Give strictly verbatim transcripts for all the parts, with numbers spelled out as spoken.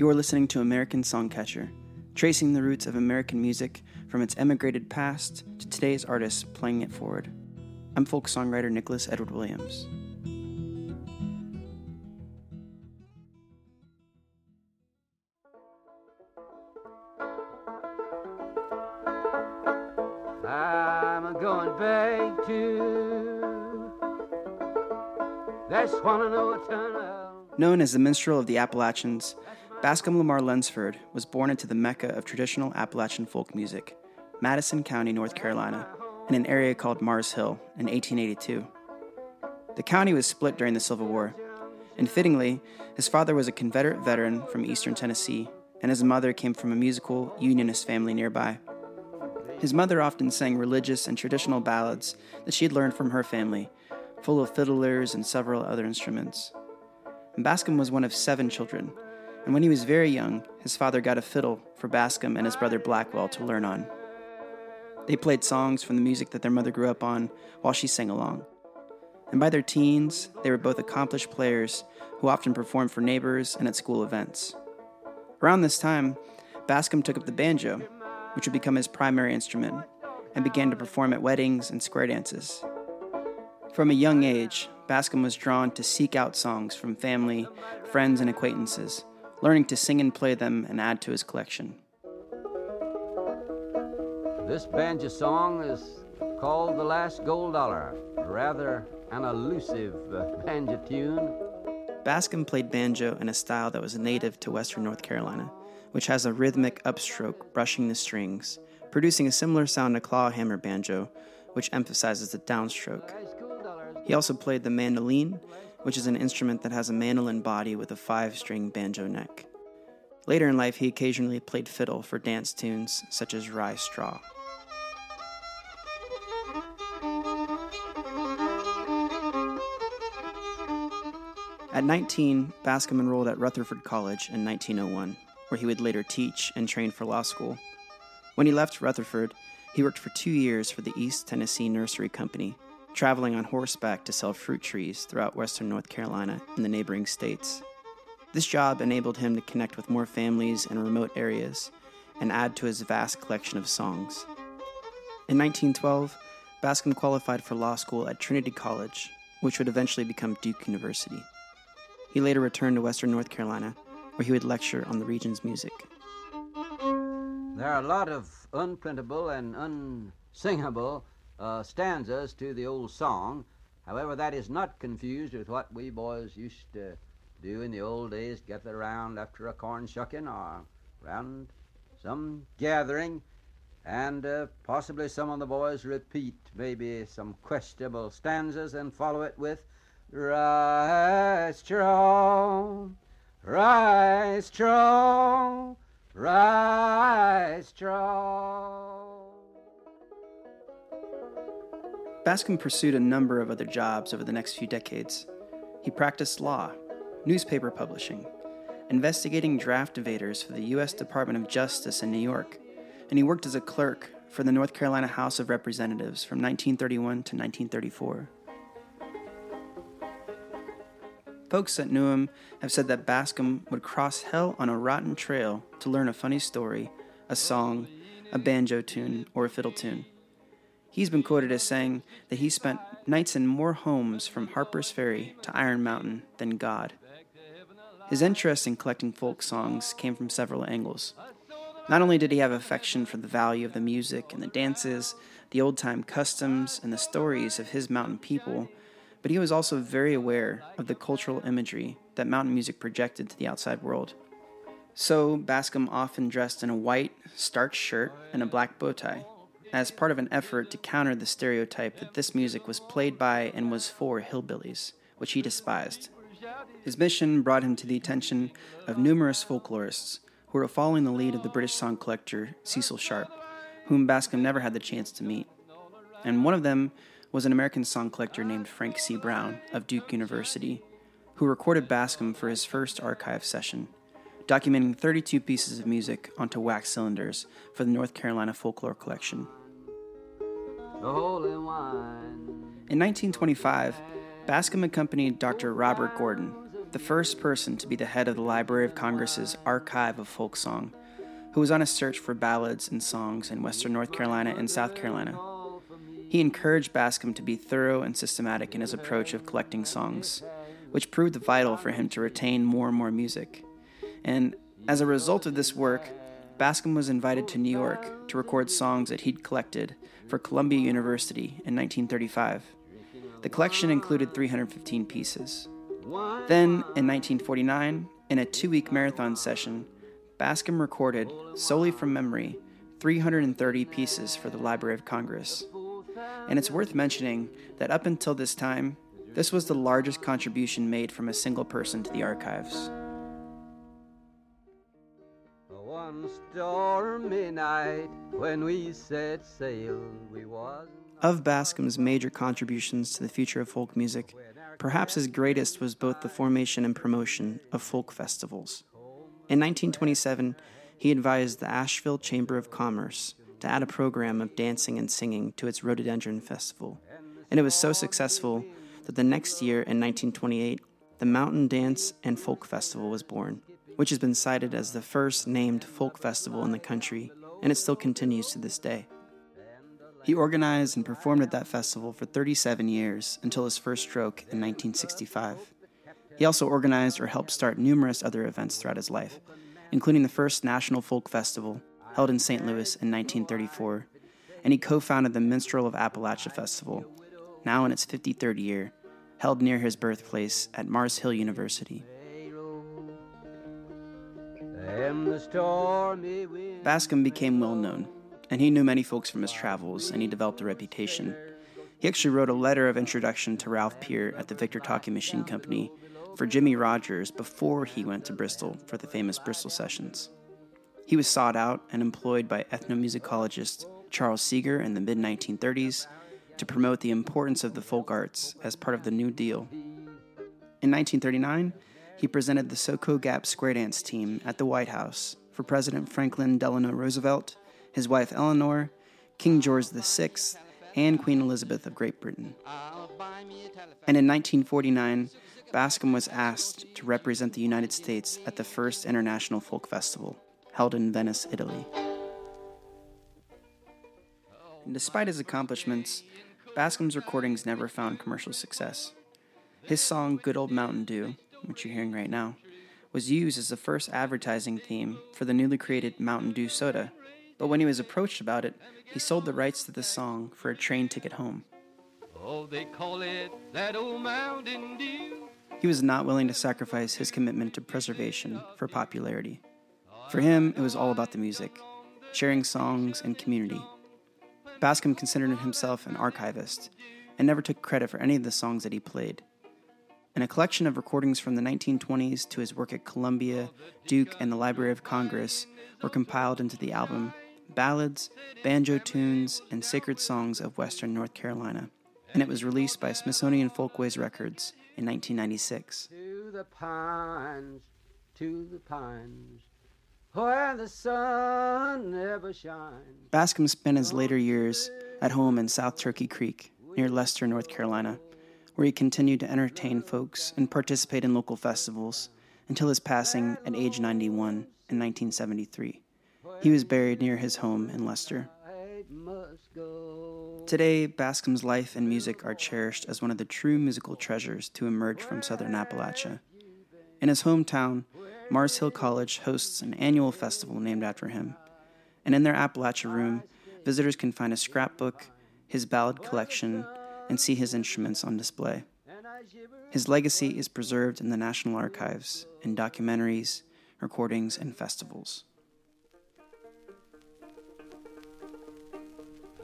You're listening to American Songcatcher, tracing the roots of American music from its emigrated past to today's artists playing it forward. I'm folk songwriter Nicholas Edward Williams. I'm going back to that's one and oh turn. Known as the minstrel of the Appalachians, Bascom Lamar Lunsford was born into the mecca of traditional Appalachian folk music, Madison County, North Carolina, in an area called Mars Hill in eighteen eighty-two. The county was split during the Civil War, and fittingly, his father was a Confederate veteran from eastern Tennessee, and his mother came from a musical Unionist family nearby. His mother often sang religious and traditional ballads that she had learned from her family, full of fiddlers and several other instruments. And Bascom was one of seven children, and when he was very young, his father got a fiddle for Bascom and his brother Blackwell to learn on. They played songs from the music that their mother grew up on while she sang along. And by their teens, they were both accomplished players who often performed for neighbors and at school events. Around this time, Bascom took up the banjo, which would become his primary instrument, and began to perform at weddings and square dances. From a young age, Bascom was drawn to seek out songs from family, friends, and acquaintances, learning to sing and play them and add to his collection. This banjo song is called The Last Gold Dollar, rather an elusive banjo tune. Bascom played banjo in a style that was native to western North Carolina, which has a rhythmic upstroke brushing the strings, producing a similar sound to clawhammer banjo, which emphasizes the downstroke. He also played the mandoline, which is an instrument that has a mandolin body with a five-string banjo neck. Later in life, he occasionally played fiddle for dance tunes such as Rye Straw. At nineteen, Bascom enrolled at Rutherford College in nineteen oh one, where he would later teach and train for law school. When he left Rutherford, he worked for two years for the East Tennessee Nursery Company, traveling on horseback to sell fruit trees throughout western North Carolina and the neighboring states. This job enabled him to connect with more families in remote areas and add to his vast collection of songs. In nineteen twelve, Bascom qualified for law school at Trinity College, which would eventually become Duke University. He later returned to western North Carolina, where he would lecture on the region's music. There are a lot of unprintable and unsingable Uh, stanzas to the old song. However, that is not confused with what we boys used to do in the old days, gather around after a corn shucking or around some gathering, and uh, possibly some of the boys repeat maybe some questionable stanzas and follow it with "Rise strong, rise strong, rise strong." Bascom pursued a number of other jobs over the next few decades. He practiced law, newspaper publishing, investigating draft evaders for the U S Department of Justice in New York, and he worked as a clerk for the North Carolina House of Representatives from nineteen thirty-one to nineteen thirty-four. Folks that knew him have said that Bascom would cross hell on a rotten trail to learn a funny story, a song, a banjo tune, or a fiddle tune. He's been quoted as saying that he spent nights in more homes from Harper's Ferry to Iron Mountain than God. His interest in collecting folk songs came from several angles. Not only did he have affection for the value of the music and the dances, the old-time customs, and the stories of his mountain people, but he was also very aware of the cultural imagery that mountain music projected to the outside world. So Bascom often dressed in a white, starched shirt and a black bow tie, as part of an effort to counter the stereotype that this music was played by and was for hillbillies, which he despised. His mission brought him to the attention of numerous folklorists who were following the lead of the British song collector Cecil Sharp, whom Bascom never had the chance to meet. And one of them was an American song collector named Frank C. Brown of Duke University, who recorded Bascom for his first archive session, documenting thirty-two pieces of music onto wax cylinders for the North Carolina Folklore Collection. In nineteen twenty-five, Bascom accompanied Doctor Robert Gordon, the first person to be the head of the Library of Congress's Archive of Folk Song, who was on a search for ballads and songs in western North Carolina and South Carolina. He encouraged Bascom to be thorough and systematic in his approach of collecting songs, which proved vital for him to retain more and more music. And as a result of this work, Bascom was invited to New York to record songs that he'd collected for Columbia University in nineteen thirty-five. The collection included three hundred fifteen pieces. Then, in nineteen forty-nine, in a two-week marathon session, Bascom recorded, solely from memory, three hundred thirty pieces for the Library of Congress. And it's worth mentioning that up until this time, this was the largest contribution made from a single person to the archives. One stormy night when we set sail, we was... Of Bascom's major contributions to the future of folk music, perhaps his greatest was both the formation and promotion of folk festivals. In nineteen twenty-seven, he advised the Asheville Chamber of Commerce to add a program of dancing and singing to its Rhododendron Festival, and it was so successful that the next year, in nineteen twenty-eight, the Mountain Dance and Folk Festival was born, which has been cited as the first named folk festival in the country, and it still continues to this day. He organized and performed at that festival for thirty-seven years until his first stroke in nineteen sixty-five. He also organized or helped start numerous other events throughout his life, including the first National Folk Festival held in Saint Louis in nineteen thirty-four, and he co-founded the Minstrel of Appalachia Festival, now in its fifty-third year, held near his birthplace at Mars Hill University. Bascom became well known, and he knew many folks from his travels, and he developed a reputation. He actually wrote a letter of introduction to Ralph Peer at the Victor Talking Machine Company for Jimmie Rogers before he went to Bristol for the famous Bristol sessions. He was sought out and employed by ethnomusicologist Charles Seeger in the mid nineteen thirties to promote the importance of the folk arts as part of the New Deal. In nineteen thirty-nine, he presented the Soco Gap Square Dance Team at the White House for President Franklin Delano Roosevelt, his wife Eleanor, King George the Sixth, and Queen Elizabeth of Great Britain. And in nineteen forty-nine, Bascom was asked to represent the United States at the first International Folk Festival, held in Venice, Italy. And despite his accomplishments, Bascom's recordings never found commercial success. His song, Good Old Mountain Dew, which you're hearing right now, was used as the first advertising theme for the newly created Mountain Dew soda, but when he was approached about it, he sold the rights to the song for a train ticket home. Oh, they call it that old Mountain Dew. He was not willing to sacrifice his commitment to preservation for popularity. For him, it was all about the music, sharing songs and community. Bascom considered himself an archivist and never took credit for any of the songs that he played. In a collection of recordings from the nineteen twenties to his work at Columbia, Duke, and the Library of Congress were compiled into the album Ballads, Banjo Tunes, and Sacred Songs of Western North Carolina, and it was released by Smithsonian Folkways Records in nineteen ninety-six. To the pines, to the pines, where the sun never shines. Bascom spent his later years at home in South Turkey Creek, near Leicester, North Carolina, where he continued to entertain folks and participate in local festivals until his passing at age ninety-one in nineteen seventy-three. He was buried near his home in Leicester. Today, Bascom's life and music are cherished as one of the true musical treasures to emerge from Southern Appalachia. In his hometown, Mars Hill College hosts an annual festival named after him, and in their Appalachia room, visitors can find a scrapbook, his ballad collection, and see his instruments on display. His legacy is preserved in the National Archives, in documentaries, recordings, and festivals.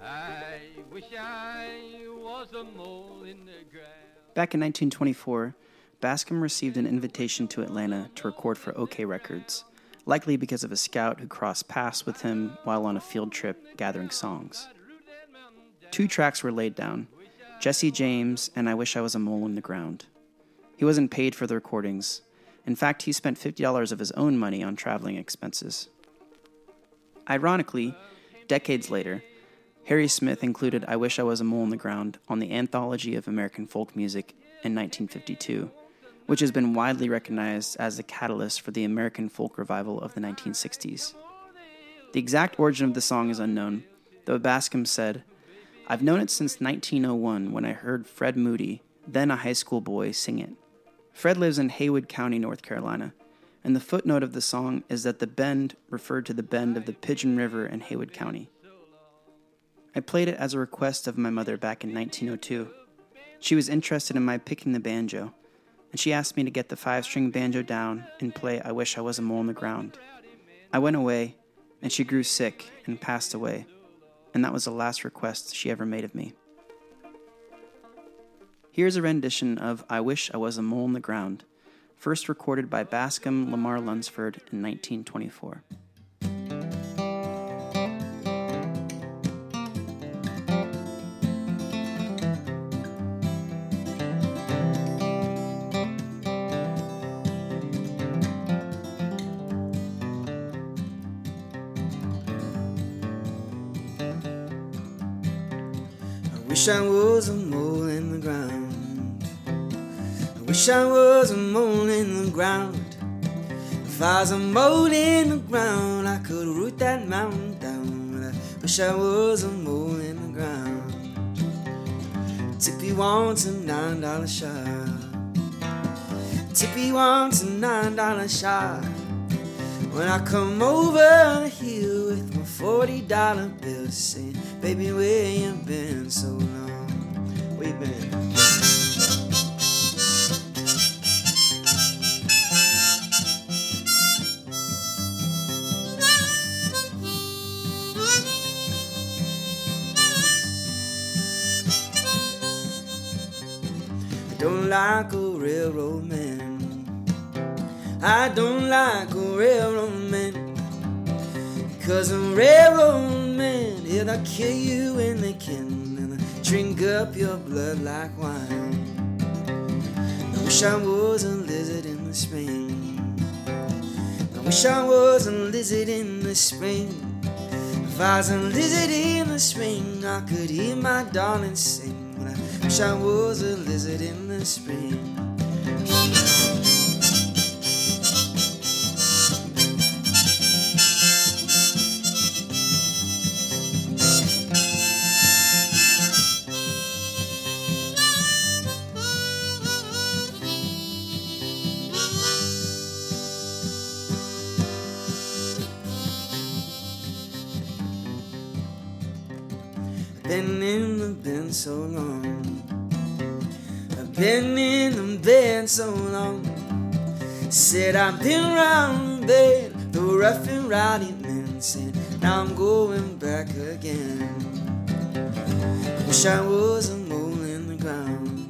I wish I was a mole in the ground. Back in nineteen twenty-four, Bascom received an invitation to Atlanta to record for OK Records, likely because of a scout who crossed paths with him while on a field trip gathering songs. Two tracks were laid down, Jesse James and I Wish I Was a Mole in the Ground. He wasn't paid for the recordings. In fact, he spent fifty dollars of his own money on traveling expenses. Ironically, decades later, Harry Smith included I Wish I Was a Mole in the Ground on the Anthology of American Folk Music in nineteen fifty-two, which has been widely recognized as the catalyst for the American folk revival of the nineteen sixties. The exact origin of the song is unknown, though Bascom said, "I've known it since nineteen oh one when I heard Fred Moody, then a high school boy, sing it." Fred lives in Haywood County, North Carolina, and the footnote of the song is that the bend referred to the bend of the Pigeon River in Haywood County. I played it as a request of my mother back in nineteen oh two. She was interested in my picking the banjo, and she asked me to get the five-string banjo down and play I Wish I Was a Mole on the Ground. I went away, and she grew sick and passed away, and that was the last request she ever made of me. Here's a rendition of I Wish I Was a Mole on the Ground, first recorded by Bascom Lamar Lunsford in nineteen twenty-four. I wish I was a mole in the ground. I wish I was a mole in the ground. If I was a mole in the ground, I could root that mountain down. But I wish I was a mole in the ground. Tippy wants a nine dollar shot. Tippy wants a nine dollar shot. When I come over here with my forty dollar bill, saying, "Baby, where you been so long? Where you been?" I don't like a railroad man. I don't like a railroad man. Because a railroad man, yeah, they'll kill you when they can, and they'll drink up your blood like wine. I wish I was a lizard in the spring. I wish I was a lizard in the spring. If I was a lizard in the spring, I could hear my darling sing. But I wish I was a lizard in the spring. Been in the bin so long. I've been in the bin so long. Said I've been round the bed, the rough and rowdy men. Said now I'm going back again. I wish I was a mole in the ground.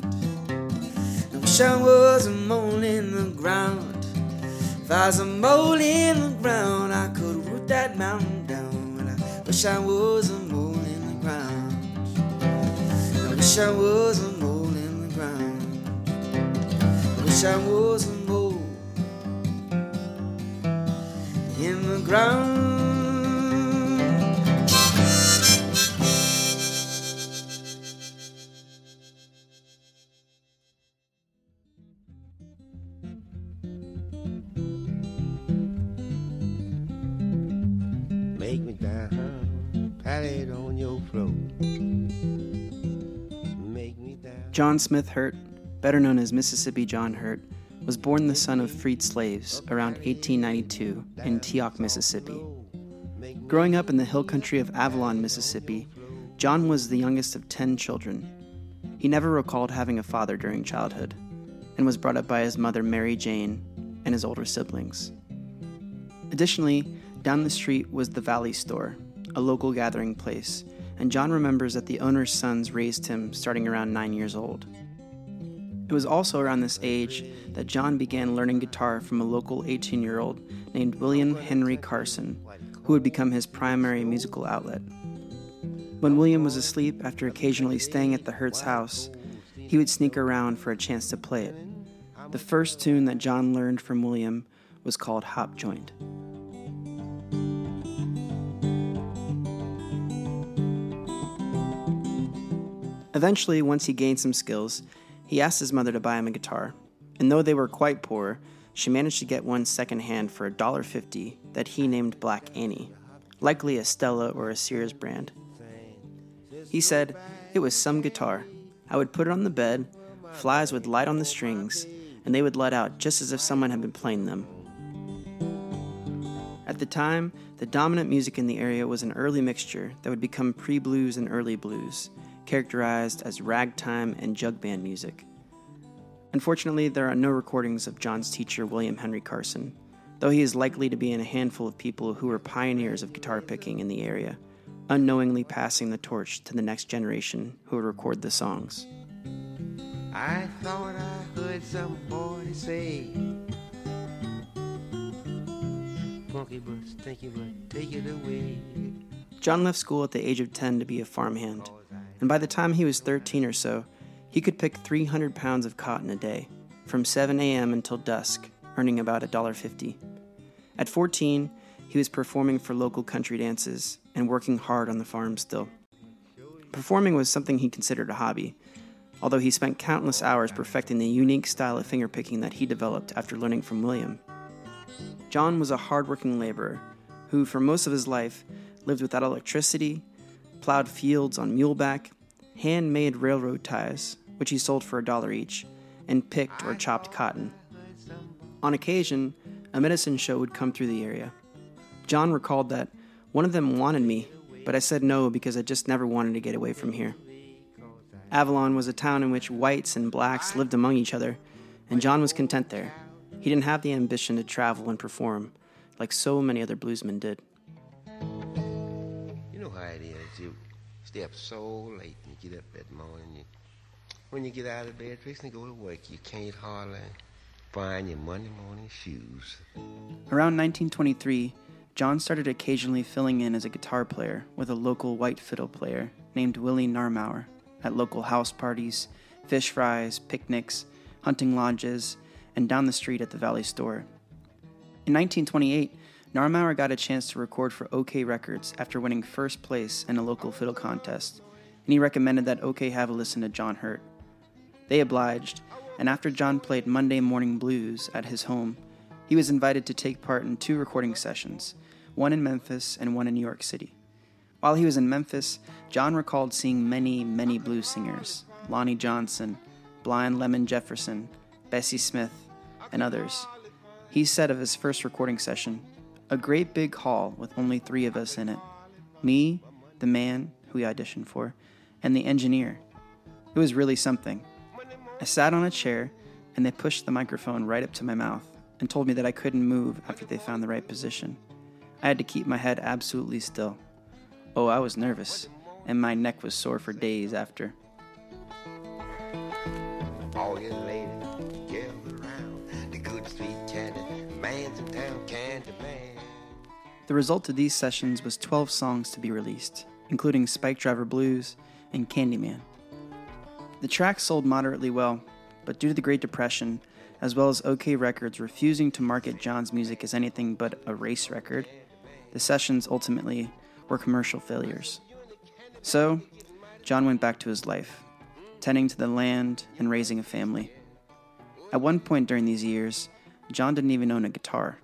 I wish I was a mole in the ground. If I was a mole in the ground, I could root that mountain down. But I wish I was a mole in the ground. I wish I was a mole in the ground. I wish I was a mole in the ground. Make me down, pat it on your floor. John Smith Hurt, better known as Mississippi John Hurt, was born the son of freed slaves around eighteen ninety-two in Teaock, Mississippi. Growing up in the hill country of Avalon, Mississippi, John was the youngest of ten children. He never recalled having a father during childhood and was brought up by his mother Mary Jane and his older siblings. Additionally, down the street was the Valley Store, a local gathering place, and John remembers that the owner's sons raised him starting around nine years old. It was also around this age that John began learning guitar from a local eighteen-year-old named William Henry Carson, who would become his primary musical outlet. When William was asleep after occasionally staying at the Hurts' house, he would sneak around for a chance to play it. The first tune that John learned from William was called Hop Joint. Eventually, once he gained some skills, he asked his mother to buy him a guitar, and though they were quite poor, she managed to get one secondhand for a dollar fifty that he named Black Annie, likely a Stella or a Sears brand. He said, "It was some guitar. I would put it on the bed, flies would light on the strings, and they would let out just as if someone had been playing them." At the time, the dominant music in the area was an early mixture that would become pre-blues and early blues, characterized as ragtime and jug band music. Unfortunately, there are no recordings of John's teacher, William Henry Carson, though he is likely to be in a handful of people who were pioneers of guitar picking in the area, unknowingly passing the torch to the next generation who would record the songs. I thought I heard some boy say, "Monkey bus, thank you, but take it away." John left school at the age of ten to be a farmhand, and by the time he was thirteen or so, he could pick three hundred pounds of cotton a day, from seven a.m. until dusk, earning about a dollar fifty. At fourteen, he was performing for local country dances and working hard on the farm still. Performing was something he considered a hobby, although he spent countless hours perfecting the unique style of fingerpicking that he developed after learning from William. John was a hard-working laborer who, for most of his life, lived without electricity, plowed fields on muleback, handmade railroad ties, which he sold for a dollar each, and picked or chopped cotton. On occasion, a medicine show would come through the area. John recalled that one of them wanted me, but I said no because I just never wanted to get away from here. Avalon was a town in which whites and blacks lived among each other, and John was content there. He didn't have the ambition to travel and perform like so many other bluesmen did. You know how it is. You stay up so late and you get up that morning. You, when you get out of bed, fix and go to work, you can't hardly find your Monday morning shoes. Around nineteen twenty-three, John started occasionally filling in as a guitar player with a local white fiddle player named Willie Narmauer at local house parties, fish fries, picnics, hunting lodges, and down the street at the Valley Store. In nineteen twenty-eight, Narmauer got a chance to record for OK Records after winning first place in a local fiddle contest, and he recommended that OK have a listen to John Hurt. They obliged, and after John played Monday Morning Blues at his home, he was invited to take part in two recording sessions, one in Memphis and one in New York City. While he was in Memphis, John recalled seeing many, many blues singers, Lonnie Johnson, Blind Lemon Jefferson, Bessie Smith, and others. He said of his first recording session, "A great big hall with only three of us in it. Me, the man who we auditioned for, and the engineer. It was really something. I sat on a chair, and they pushed the microphone right up to my mouth and told me that I couldn't move after they found the right position. I had to keep my head absolutely still. Oh, I was nervous, and my neck was sore for days after." All you ladies, gather round the good street candy, man's in town candy man. The result of these sessions was twelve songs to be released, including Spike Driver Blues and Candyman. The tracks sold moderately well, but due to the Great Depression, as well as OK Records refusing to market John's music as anything but a race record, the sessions ultimately were commercial failures. So, John went back to his life, tending to the land and raising a family. At one point during these years, John didn't even own a guitar,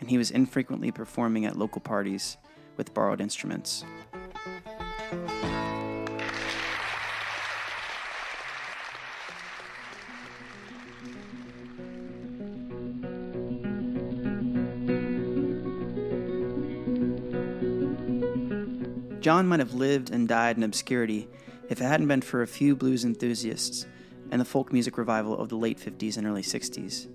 and he was infrequently performing at local parties with borrowed instruments. John might have lived and died in obscurity if it hadn't been for a few blues enthusiasts and the folk music revival of the late fifties and early sixties.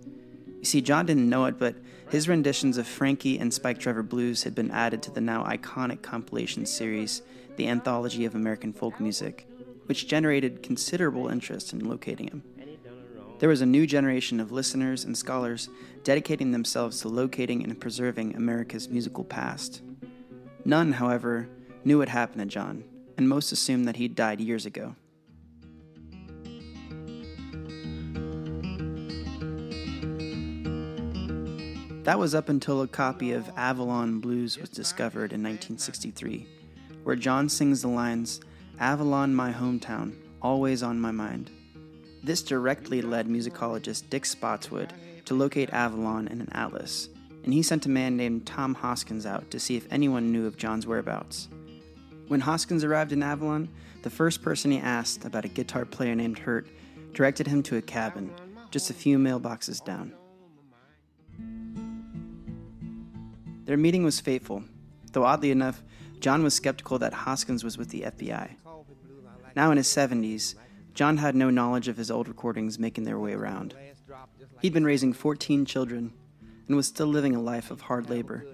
You see, John didn't know it, but his renditions of Frankie and Spike Driver Blues had been added to the now iconic compilation series, The Anthology of American Folk Music, which generated considerable interest in locating him. There was a new generation of listeners and scholars dedicating themselves to locating and preserving America's musical past. None, however, knew what happened to John, and most assumed that he'd died years ago. That was up until a copy of Avalon Blues was discovered in nineteen sixty-three, where John sings the lines, "Avalon, my hometown, always on my mind." This directly led musicologist Dick Spotswood to locate Avalon in an atlas, and he sent a man named Tom Hoskins out to see if anyone knew of John's whereabouts. When Hoskins arrived in Avalon, the first person he asked about a guitar player named Hurt directed him to a cabin just a few mailboxes down. Their meeting was fateful, though oddly enough, John was skeptical that Hoskins was with the F B I. Now in his seventies, John had no knowledge of his old recordings making their way around. He'd been raising fourteen children and was still living a life of hard labor.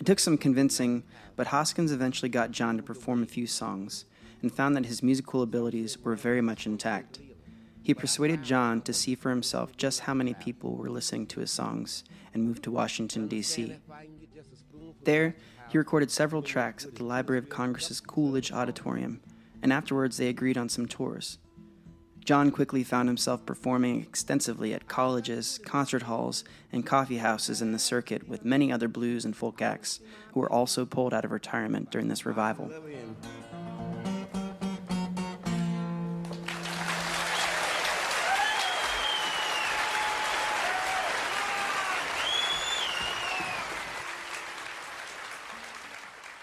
It took some convincing, but Hoskins eventually got John to perform a few songs and found that his musical abilities were very much intact. He persuaded John to see for himself just how many people were listening to his songs and moved to Washington, D C There, he recorded several tracks at the Library of Congress's Coolidge Auditorium, and afterwards they agreed on some tours. John quickly found himself performing extensively at colleges, concert halls, and coffee houses in the circuit with many other blues and folk acts who were also pulled out of retirement during this revival.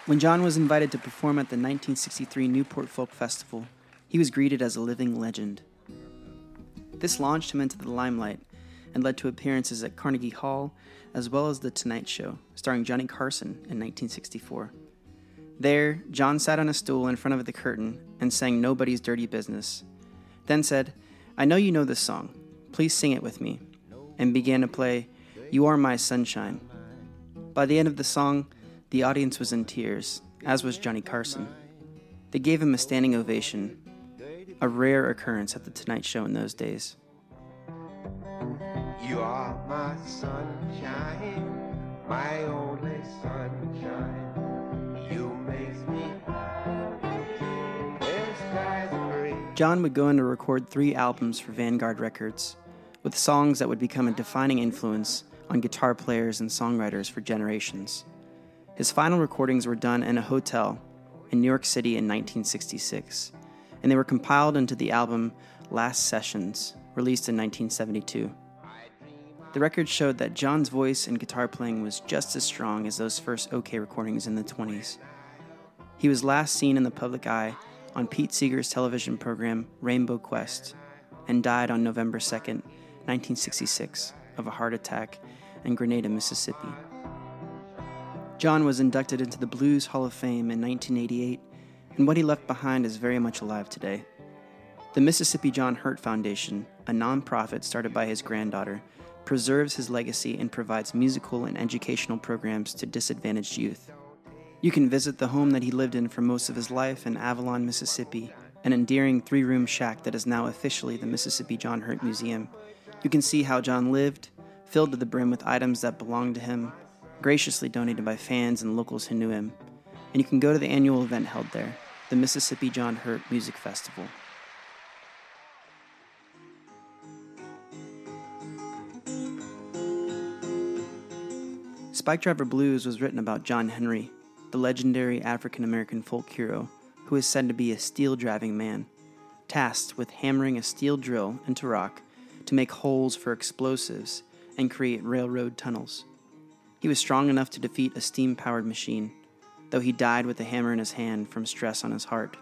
When John was invited to perform at the nineteen sixty-three Newport Folk Festival, he was greeted as a living legend. This launched him into the limelight and led to appearances at Carnegie Hall, as well as The Tonight Show, starring Johnny Carson in nineteen sixty-four. There, John sat on a stool in front of the curtain and sang Nobody's Dirty Business, then said, "I know you know this song, please sing it with me," and began to play "You Are My Sunshine." By the end of the song, the audience was in tears, as was Johnny Carson. They gave him a standing ovation, a rare occurrence at the Tonight Show in those days. You are my sunshine, my only sunshine. You make me happy when skies are green. John would go on to record three albums for Vanguard Records, with songs that would become a defining influence on guitar players and songwriters for generations. His final recordings were done in a hotel in New York City in nineteen sixty-six, and they were compiled into the album Last Sessions, released in nineteen seventy-two. The record showed that John's voice and guitar playing was just as strong as those first OK recordings in the twenties. He was last seen in the public eye on Pete Seeger's television program Rainbow Quest, and died on November second, nineteen sixty-six, of a heart attack in Grenada, Mississippi. John was inducted into the Blues Hall of Fame in nineteen eighty-eight, and what he left behind is very much alive today. The Mississippi John Hurt Foundation, a nonprofit started by his granddaughter, preserves his legacy and provides musical and educational programs to disadvantaged youth. You can visit the home that he lived in for most of his life in Avalon, Mississippi, an endearing three-room shack that is now officially the Mississippi John Hurt Museum. You can see how John lived, filled to the brim with items that belonged to him, graciously donated by fans and locals who knew him, and you can go to the annual event held there, the Mississippi John Hurt Music Festival. Spike Driver Blues was written about John Henry, the legendary African-American folk hero who is said to be a steel-driving man, tasked with hammering a steel drill into rock to make holes for explosives and create railroad tunnels. He was strong enough to defeat a steam-powered machine, though he died with a hammer in his hand from stress on his heart.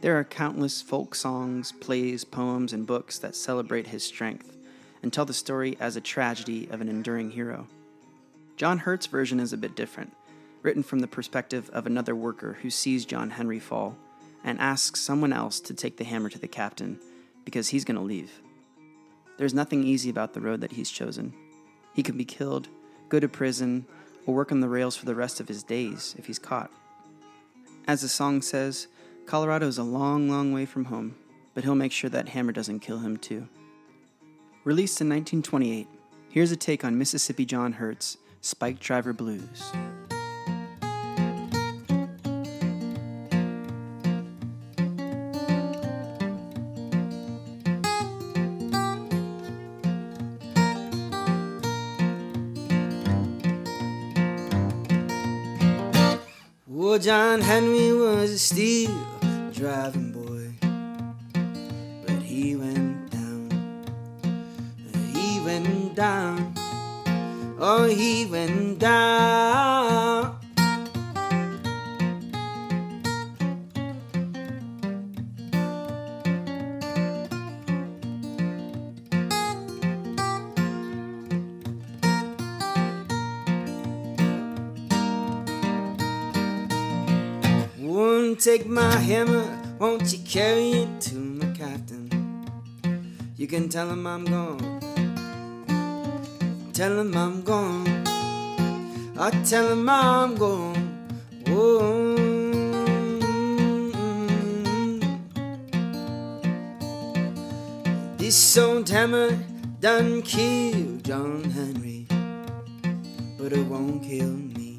There are countless folk songs, plays, poems, and books that celebrate his strength and tell the story as a tragedy of an enduring hero. John Hurt's version is a bit different, written from the perspective of another worker who sees John Henry fall and asks someone else to take the hammer to the captain because he's going to leave. There's nothing easy about the road that he's chosen. He could be killed, go to prison, or work on the rails for the rest of his days if he's caught. As the song says, Colorado's a long, long way from home, but he'll make sure that hammer doesn't kill him too. Released in nineteen twenty-eight, here's a take on Mississippi John Hurt's Spike Driver Blues. John Henry was a steel driving boy, but he went heaving down, oh heaving down. Take my hammer, won't you carry it to my captain? You can tell him I'm gone, tell him I'm gone, I tell him I'm gone, oh. Mm-hmm. This old hammer done killed John Henry, but it won't kill me,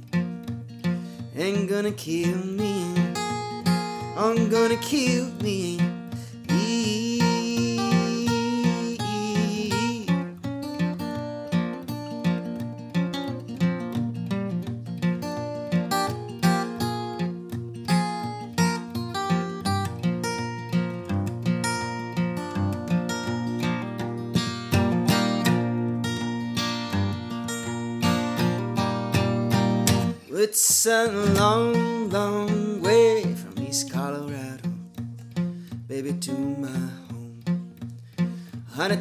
ain't gonna kill me. I'm gonna kill me. It's a long, long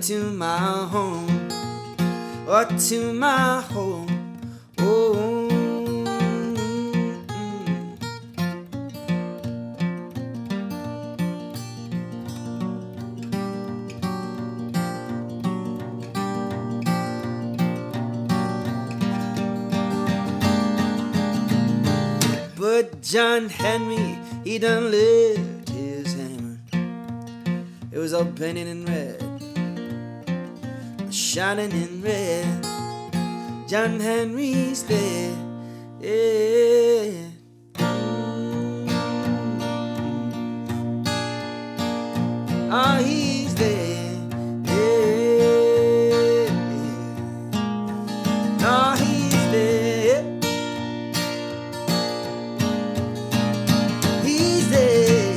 to my home, honey, to my home, or oh, to my home, oh. Mm-hmm. But John Henry, he done lived. It was all painted in red, shining in red. John Henry's dead. Yeah. Oh, he's dead. Yeah. Oh, he's dead. He's dead.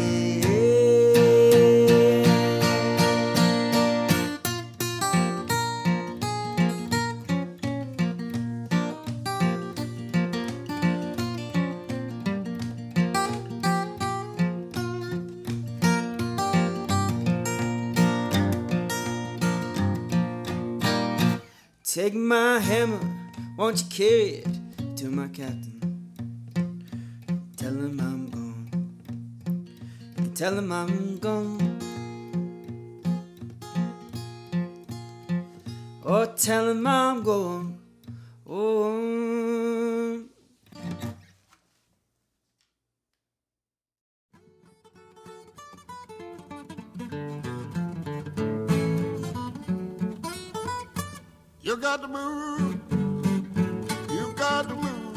Take my hammer, won't you carry it to my captain? Tell him I'm gone, tell him I'm gone, oh tell him I'm gone, oh. You got to move, you got to move,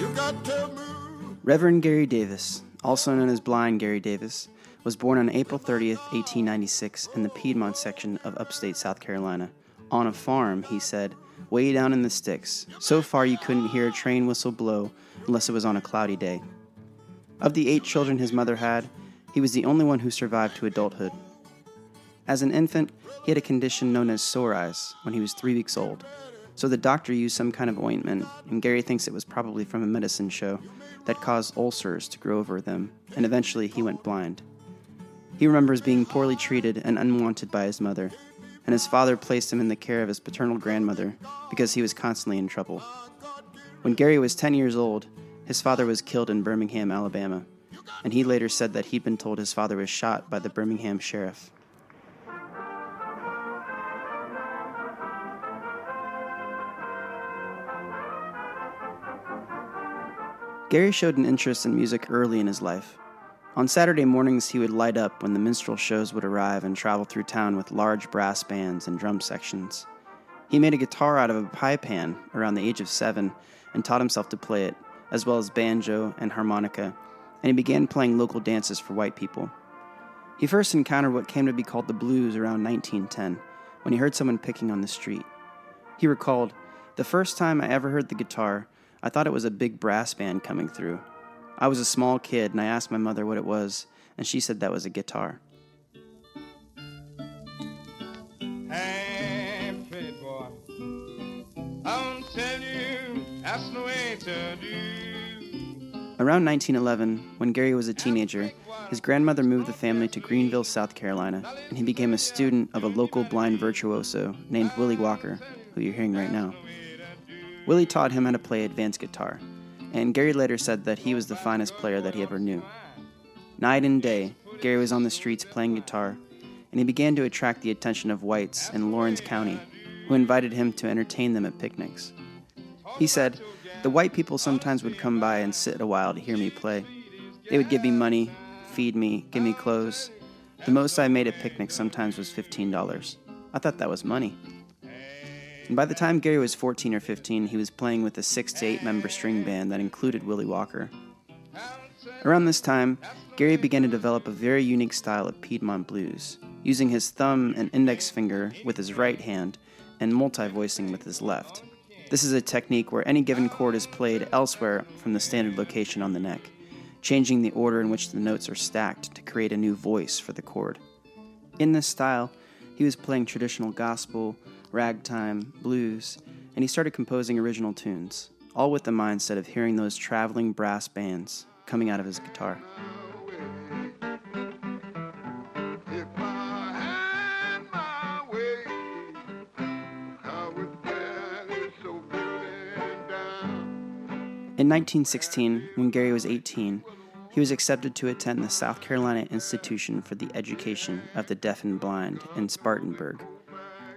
you got to move. Reverend Gary Davis, also known as Blind Gary Davis, was born on April thirtieth, eighteen ninety-six in the Piedmont section of upstate South Carolina. On a farm, he said, way down in the sticks, so far you couldn't hear a train whistle blow unless it was on a cloudy day. Of the eight children his mother had, he was the only one who survived to adulthood. As an infant, he had a condition known as sore eyes when he was three weeks old, so the doctor used some kind of ointment, and Gary thinks it was probably from a medicine show, that caused ulcers to grow over them, and eventually he went blind. He remembers being poorly treated and unwanted by his mother, and his father placed him in the care of his paternal grandmother because he was constantly in trouble. When Gary was ten years old, his father was killed in Birmingham, Alabama, and he later said that he'd been told his father was shot by the Birmingham sheriff. Gary showed an interest in music early in his life. On Saturday mornings, he would light up when the minstrel shows would arrive and travel through town with large brass bands and drum sections. He made a guitar out of a pie pan around the age of seven and taught himself to play it, as well as banjo and harmonica, and he began playing local dances for white people. He first encountered what came to be called the blues around nineteen ten, when he heard someone picking on the street. He recalled, "The first time I ever heard the guitar, I thought it was a big brass band coming through. I was a small kid, and I asked my mother what it was, and she said that was a guitar." Hey, Around nineteen eleven, when Gary was a teenager, his grandmother moved the family to Greenville, South Carolina, and he became a student of a local blind virtuoso named Willie Walker, who you're hearing right now. Willie taught him how to play advanced guitar, and Gary later said that he was the finest player that he ever knew. Night and day, Gary was on the streets playing guitar, and he began to attract the attention of whites in Lawrence County, who invited him to entertain them at picnics. He said, "The white people sometimes would come by and sit a while to hear me play. They would give me money, feed me, give me clothes. The most I made at picnics sometimes was fifteen dollars. I thought that was money." And by the time Gary was fourteen or fifteen, he was playing with a six to eight member string band that included Willie Walker. Around this time, Gary began to develop a very unique style of Piedmont blues, using his thumb and index finger with his right hand and multi-voicing with his left. This is a technique where any given chord is played elsewhere from the standard location on the neck, changing the order in which the notes are stacked to create a new voice for the chord. In this style, he was playing traditional gospel, ragtime, blues, and he started composing original tunes, all with the mindset of hearing those traveling brass bands coming out of his guitar. In nineteen sixteen, when Gary was eighteen, he was accepted to attend the South Carolina Institution for the Education of the Deaf and Blind in Spartanburg,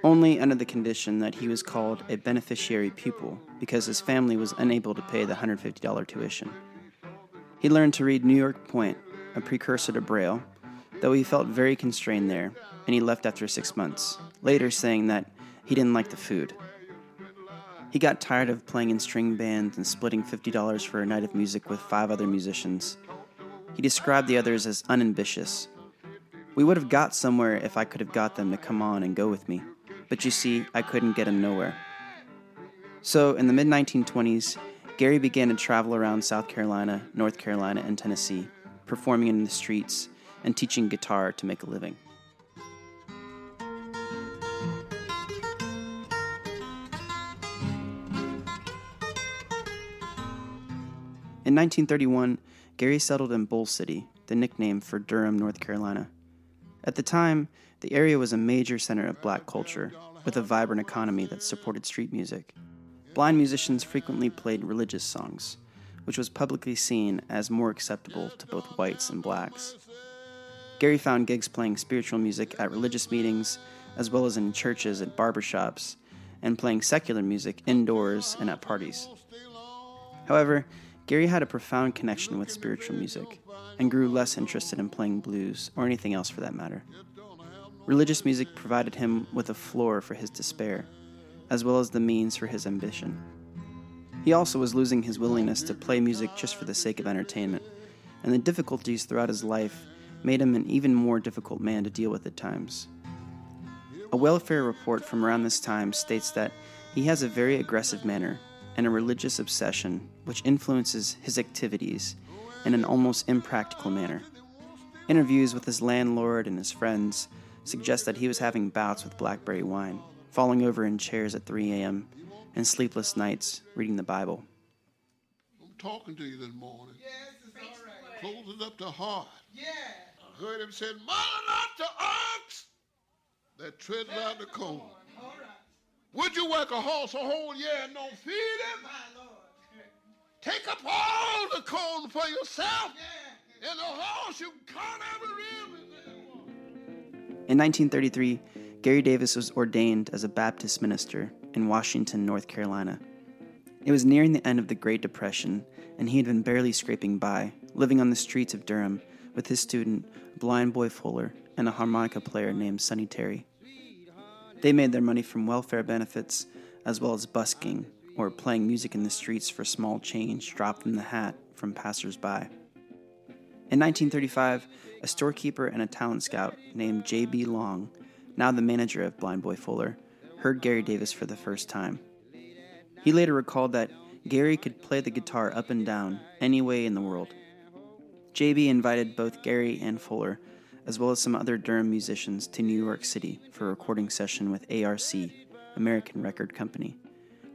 only under the condition that he was called a beneficiary pupil because his family was unable to pay the one hundred fifty dollars tuition. He learned to read New York Point, a precursor to Braille, though he felt very constrained there, and he left after six months, later saying that he didn't like the food. He got tired of playing in string bands and splitting fifty dollars for a night of music with five other musicians. He described the others as unambitious. "We would have got somewhere if I could have got them to come on and go with me, but you see, I couldn't get them nowhere." So, in the mid nineteen twenties, Gary began to travel around South Carolina, North Carolina, and Tennessee, performing in the streets and teaching guitar to make a living. In nineteen thirty-one, Gary settled in Bull City, the nickname for Durham, North Carolina. At the time, the area was a major center of black culture, with a vibrant economy that supported street music. Blind musicians frequently played religious songs, which was publicly seen as more acceptable to both whites and blacks. Gary found gigs playing spiritual music at religious meetings, as well as in churches and barbershops, and playing secular music indoors and at parties. However, Gary had a profound connection with spiritual music and grew less interested in playing blues or anything else for that matter. Religious music provided him with a floor for his despair, as well as the means for his ambition. He also was losing his willingness to play music just for the sake of entertainment, and the difficulties throughout his life made him an even more difficult man to deal with at times. A welfare report from around this time states that he has a very aggressive manner and a religious obsession which influences his activities in an almost impractical manner. Interviews with his landlord and his friends suggest that he was having bouts with blackberry wine, falling over in chairs at three a.m., and sleepless nights reading the Bible. I'm talking to you this morning. Yes, it's all right. Closes up the heart. Yeah. I heard him say, "Maranatha, the ox that treads out the corn." All right. Would you work a horse a whole year and don't feed him? My Lord. Take up all the corn for yourself, yeah. And the horse you can't ever really. In nineteen thirty-three, Gary Davis was ordained as a Baptist minister in Washington, North Carolina. It was nearing the end of the Great Depression, and he had been barely scraping by, living on the streets of Durham with his student, Blind Boy Fuller, and a harmonica player named Sonny Terry. They made their money from welfare benefits, as well as busking, or playing music in the streets for small change dropped in the hat from passersby. In nineteen thirty-five, a storekeeper and a talent scout named J B Long, now the manager of Blind Boy Fuller, heard Gary Davis for the first time. He later recalled that Gary could play the guitar up and down any way in the world. J B invited both Gary and Fuller, as well as some other Durham musicians, to New York City for a recording session with A R C, American Record Company,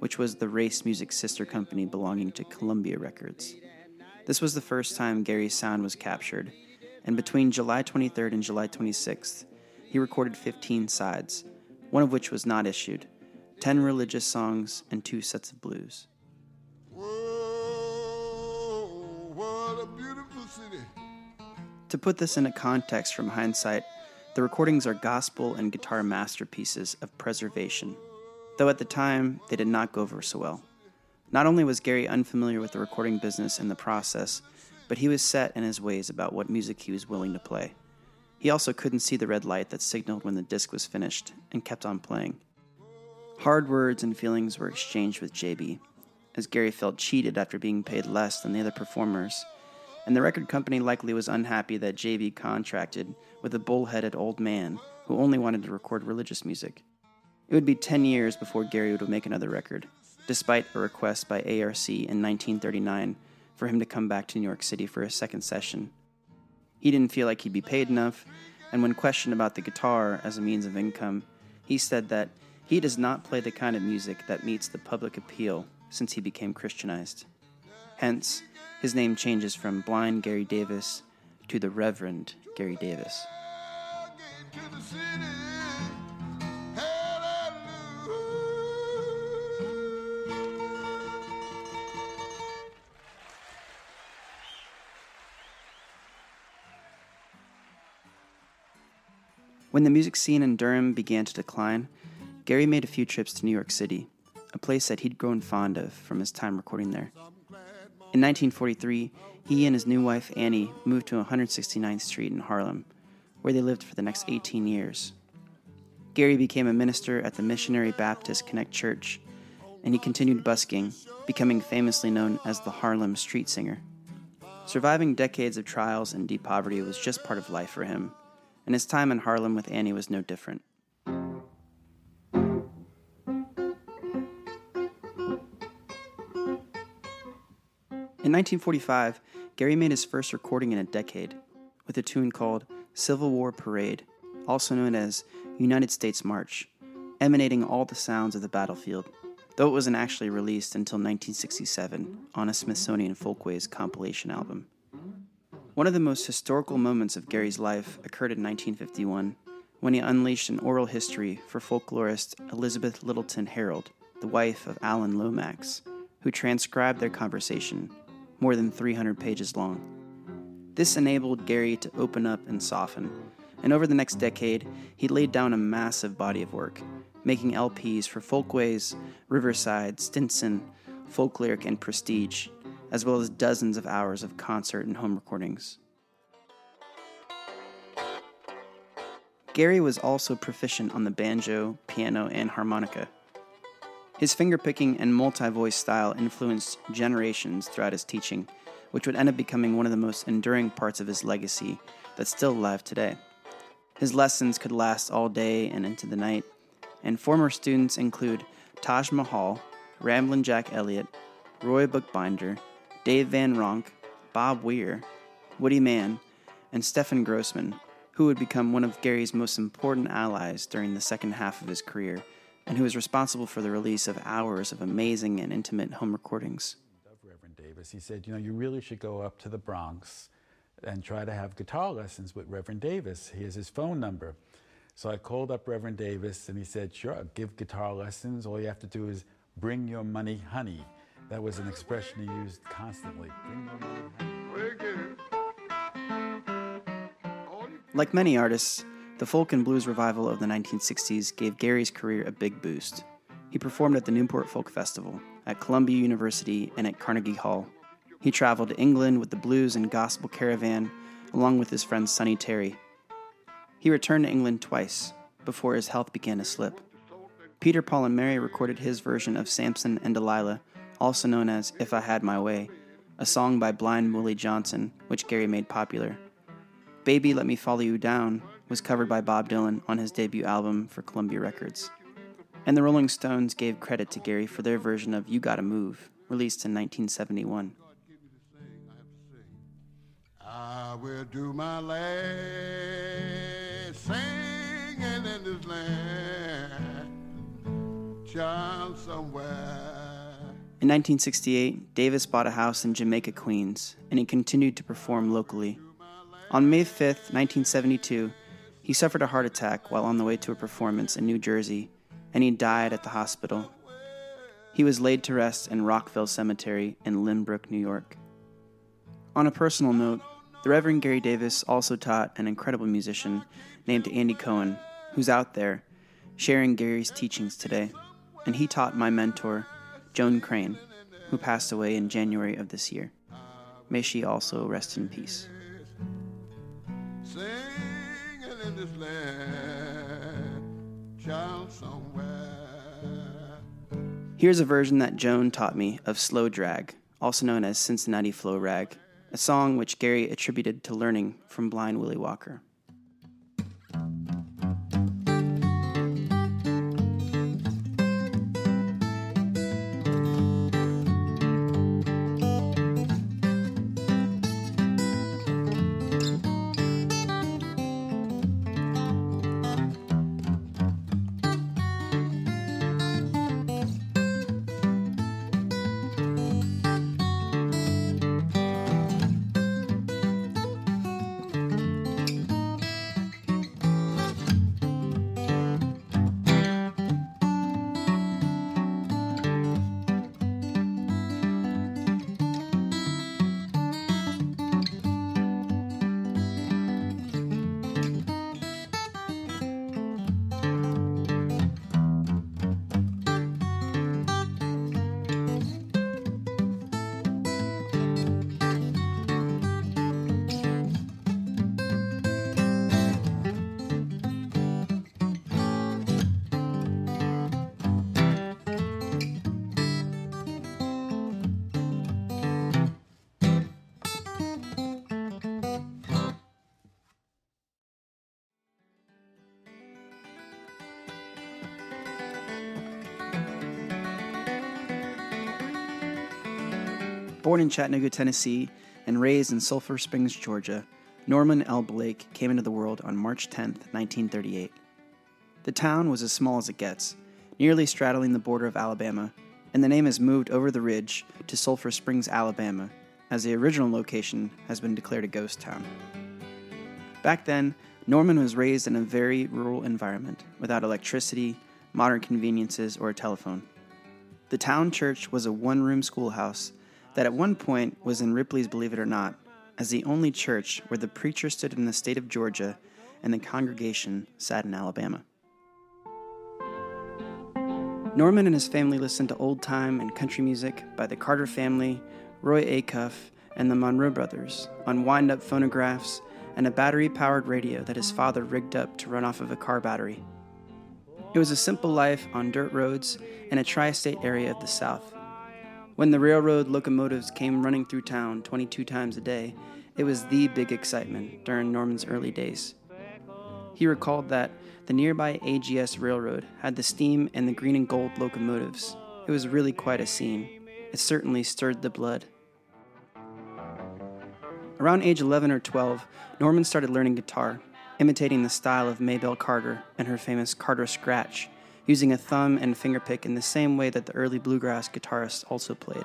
which was the race music sister company belonging to Columbia Records. This was the first time Gary's sound was captured, and between July twenty-third and July twenty-sixth, he recorded fifteen sides, one of which was not issued, ten religious songs, and two sets of blues. Whoa, what a beautiful city. To put this into context from hindsight, the recordings are gospel and guitar masterpieces of preservation, though at the time, they did not go over so well. Not only was Gary unfamiliar with the recording business and the process, but he was set in his ways about what music he was willing to play. He also couldn't see the red light that signaled when the disc was finished and kept on playing. Hard words and feelings were exchanged with J B, as Gary felt cheated after being paid less than the other performers, and the record company likely was unhappy that J B contracted with a bullheaded old man who only wanted to record religious music. It would be ten years before Gary would make another record, despite a request by A R C in nineteen thirty-nine for him to come back to New York City for a second session. He didn't feel like he'd be paid enough, and when questioned about the guitar as a means of income, he said that he does not play the kind of music that meets the public appeal since he became Christianized. Hence, his name changes from Blind Gary Davis to the Reverend Gary Davis. When the music scene in Durham began to decline, Gary made a few trips to New York City, a place that he'd grown fond of from his time recording there. In nineteen forty-three, he and his new wife Annie moved to one sixty-ninth Street in Harlem, where they lived for the next eighteen years. Gary became a minister at the Missionary Baptist Connect Church, and he continued busking, becoming famously known as the Harlem Street Singer. Surviving decades of trials and deep poverty was just part of life for him, and his time in Harlem with Annie was no different. In nineteen forty-five, Gary made his first recording in a decade with a tune called Civil War Parade, also known as United States March, emanating all the sounds of the battlefield, though it wasn't actually released until nineteen sixty-seven on a Smithsonian Folkways compilation album. One of the most historical moments of Gary's life occurred in nineteen fifty-one, when he unleashed an oral history for folklorist Elizabeth Littleton Harold, the wife of Alan Lomax, who transcribed their conversation, more than three hundred pages long. This enabled Gary to open up and soften, and over the next decade, he laid down a massive body of work, making L Ps for Folkways, Riverside, Stinson, Folklyric, and Prestige, as well as dozens of hours of concert and home recordings. Gary was also proficient on the banjo, piano, and harmonica. His fingerpicking and multi-voice style influenced generations throughout his teaching, which would end up becoming one of the most enduring parts of his legacy that's still alive today. His lessons could last all day and into the night, and former students include Taj Mahal, Ramblin' Jack Elliott, Roy Bookbinder, Dave Van Ronk, Bob Weir, Woody Mann, and Stephen Grossman, who would become one of Gary's most important allies during the second half of his career, and who was responsible for the release of hours of amazing and intimate home recordings. Of Reverend Davis, he said, you know, you really should go up to the Bronx and try to have guitar lessons with Reverend Davis. Here's his phone number. So I called up Reverend Davis, and he said, sure, I'll give guitar lessons. All you have to do is bring your money, honey. That was an expression he used constantly. Like many artists, the folk and blues revival of the nineteen sixties gave Gary's career a big boost. He performed at the Newport Folk Festival, at Columbia University, and at Carnegie Hall. He traveled to England with the Blues and Gospel Caravan, along with his friend Sonny Terry. He returned to England twice, before his health began to slip. Peter, Paul, and Mary recorded his version of Samson and Delilah, also known as If I Had My Way, a song by Blind Willie Johnson, which Gary made popular. Baby, Let Me Follow You Down was covered by Bob Dylan on his debut album for Columbia Records. And the Rolling Stones gave credit to Gary for their version of You Gotta Move, released in nineteen seventy-one. I will do my last singing in this land, child somewhere. In nineteen sixty-eight, Davis bought a house in Jamaica, Queens, and he continued to perform locally. On May fifth, nineteen seventy-two, he suffered a heart attack while on the way to a performance in New Jersey, and he died at the hospital. He was laid to rest in Rockville Cemetery in Lynbrook, New York. On a personal note, the Reverend Gary Davis also taught an incredible musician named Andy Cohen, who's out there, sharing Gary's teachings today, and he taught my mentor, Joan Crane, who passed away in January of this year. May she also rest in peace. Singing in this land, child somewhere. Here's a version that Joan taught me of Slow Drag, also known as Cincinnati Flow Rag, a song which Gary attributed to learning from Blind Willie Walker. Born in Chattanooga, Tennessee, and raised in Sulphur Springs, Georgia, Norman L. Blake came into the world on March tenth, nineteen thirty-eight. The town was as small as it gets, nearly straddling the border of Alabama, and the name has moved over the ridge to Sulphur Springs, Alabama, as the original location has been declared a ghost town. Back then, Norman was raised in a very rural environment, without electricity, modern conveniences, or a telephone. The town church was a one-room schoolhouse that at one point was in Ripley's Believe It or Not, as the only church where the preacher stood in the state of Georgia and the congregation sat in Alabama. Norman and his family listened to old-time and country music by the Carter Family, Roy Acuff, and the Monroe Brothers on wind-up phonographs and a battery-powered radio that his father rigged up to run off of a car battery. It was a simple life on dirt roads in a tri-state area of the South. When the railroad locomotives came running through town twenty-two times a day, it was the big excitement during Norman's early days. He recalled that the nearby A G S Railroad had the steam and the green and gold locomotives. It was really quite a scene. It certainly stirred the blood. Around age eleven or twelve, Norman started learning guitar, imitating the style of Maybelle Carter and her famous Carter Scratch, using a thumb and fingerpick in the same way that the early bluegrass guitarists also played.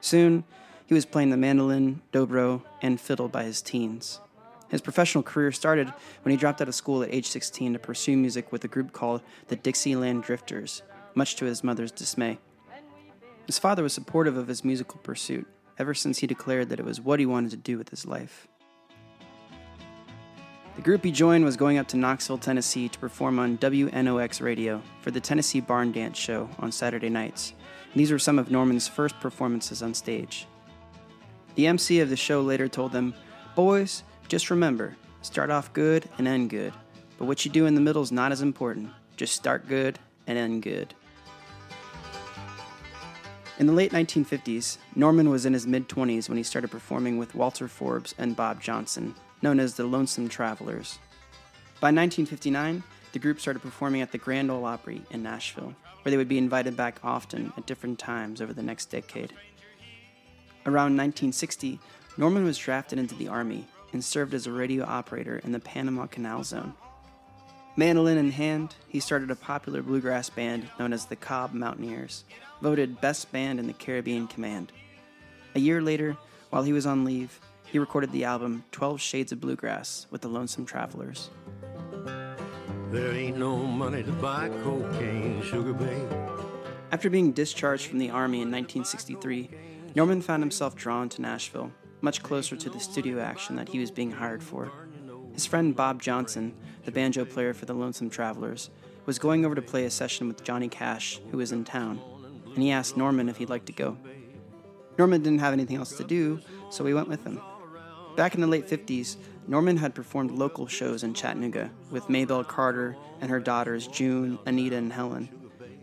Soon, he was playing the mandolin, dobro, and fiddle by his teens. His professional career started when he dropped out of school at age sixteen to pursue music with a group called the Dixieland Drifters, much to his mother's dismay. His father was supportive of his musical pursuit ever since he declared that it was what he wanted to do with his life. The group he joined was going up to Knoxville, Tennessee to perform on W N O X radio for the Tennessee Barn Dance Show on Saturday nights. And these were some of Norman's first performances on stage. The M C of the show later told them, "Boys, just remember, start off good and end good, but what you do in the middle is not as important. Just start good and end good." In the late nineteen fifties, Norman was in his mid-twenties when he started performing with Walter Forbes and Bob Johnson, known as the Lonesome Travelers. By nineteen fifty-nine, the group started performing at the Grand Ole Opry in Nashville, where they would be invited back often at different times over the next decade. Around nineteen sixty, Norman was drafted into the Army and served as a radio operator in the Panama Canal Zone. Mandolin in hand, he started a popular bluegrass band known as the Cobb Mountaineers, voted best band in the Caribbean Command. A year later, while he was on leave, he recorded the album Twelve Shades of Bluegrass with the Lonesome Travelers. There ain't no money to buy cocaine, sugar babe. After being discharged from the Army in nineteen sixty-three, Norman found himself drawn to Nashville, much closer to the studio action that he was being hired for. His friend Bob Johnson, the banjo player for the Lonesome Travelers, was going over to play a session with Johnny Cash, who was in town, and he asked Norman if he'd like to go. Norman didn't have anything else to do, so he went with him. Back in the late fifties, Norman had performed local shows in Chattanooga with Maybelle Carter and her daughters June, Anita, and Helen.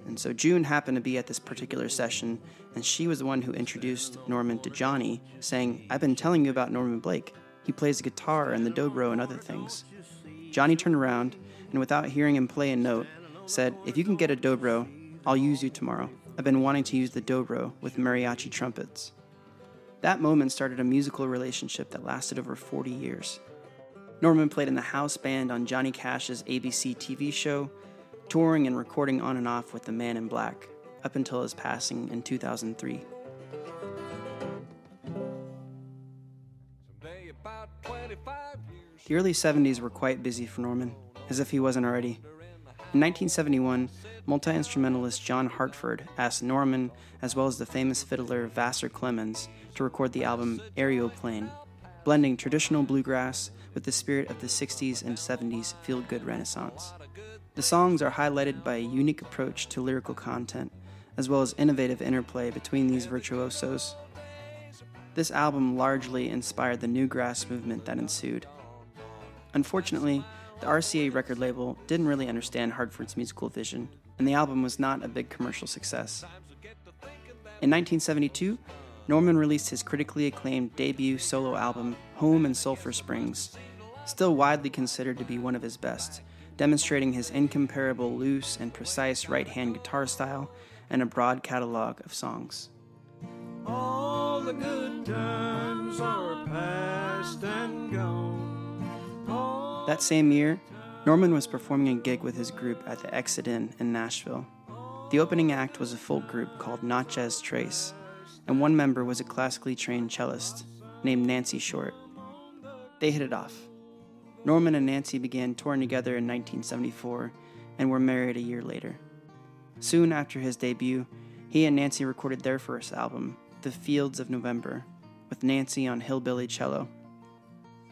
And so June happened to be at this particular session, and she was the one who introduced Norman to Johnny, saying, "I've been telling you about Norman Blake. He plays the guitar and the dobro and other things." Johnny turned around and, without hearing him play a note, said, "If you can get a dobro, I'll use you tomorrow. I've been wanting to use the dobro with mariachi trumpets." That moment started a musical relationship that lasted over forty years. Norman played in the house band on Johnny Cash's A B C T V show, touring and recording on and off with the Man in Black, up until his passing in two thousand three. The early seventies were quite busy for Norman, as if he wasn't already. In nineteen seventy-one, multi-instrumentalist John Hartford asked Norman, as well as the famous fiddler Vassar Clemens, to record the album Aeroplane, blending traditional bluegrass with the spirit of the sixties and seventies feel-good renaissance. The songs are highlighted by a unique approach to lyrical content, as well as innovative interplay between these virtuosos. This album largely inspired the newgrass movement that ensued. Unfortunately, the R C A record label didn't really understand Hartford's musical vision, and the album was not a big commercial success. In nineteen seventy-two, Norman released his critically acclaimed debut solo album, Home in Sulphur Springs, still widely considered to be one of his best, demonstrating his incomparable loose and precise right-hand guitar style and a broad catalog of songs. All the good times are past and gone. That same year, Norman was performing a gig with his group at the Exit Inn in Nashville. The opening act was a folk group called Natchez Trace, and one member was a classically trained cellist named Nancy Short. They hit it off. Norman and Nancy began touring together in nineteen seventy-four and were married a year later. Soon after his debut, he and Nancy recorded their first album, The Fields of November, with Nancy on hillbilly cello.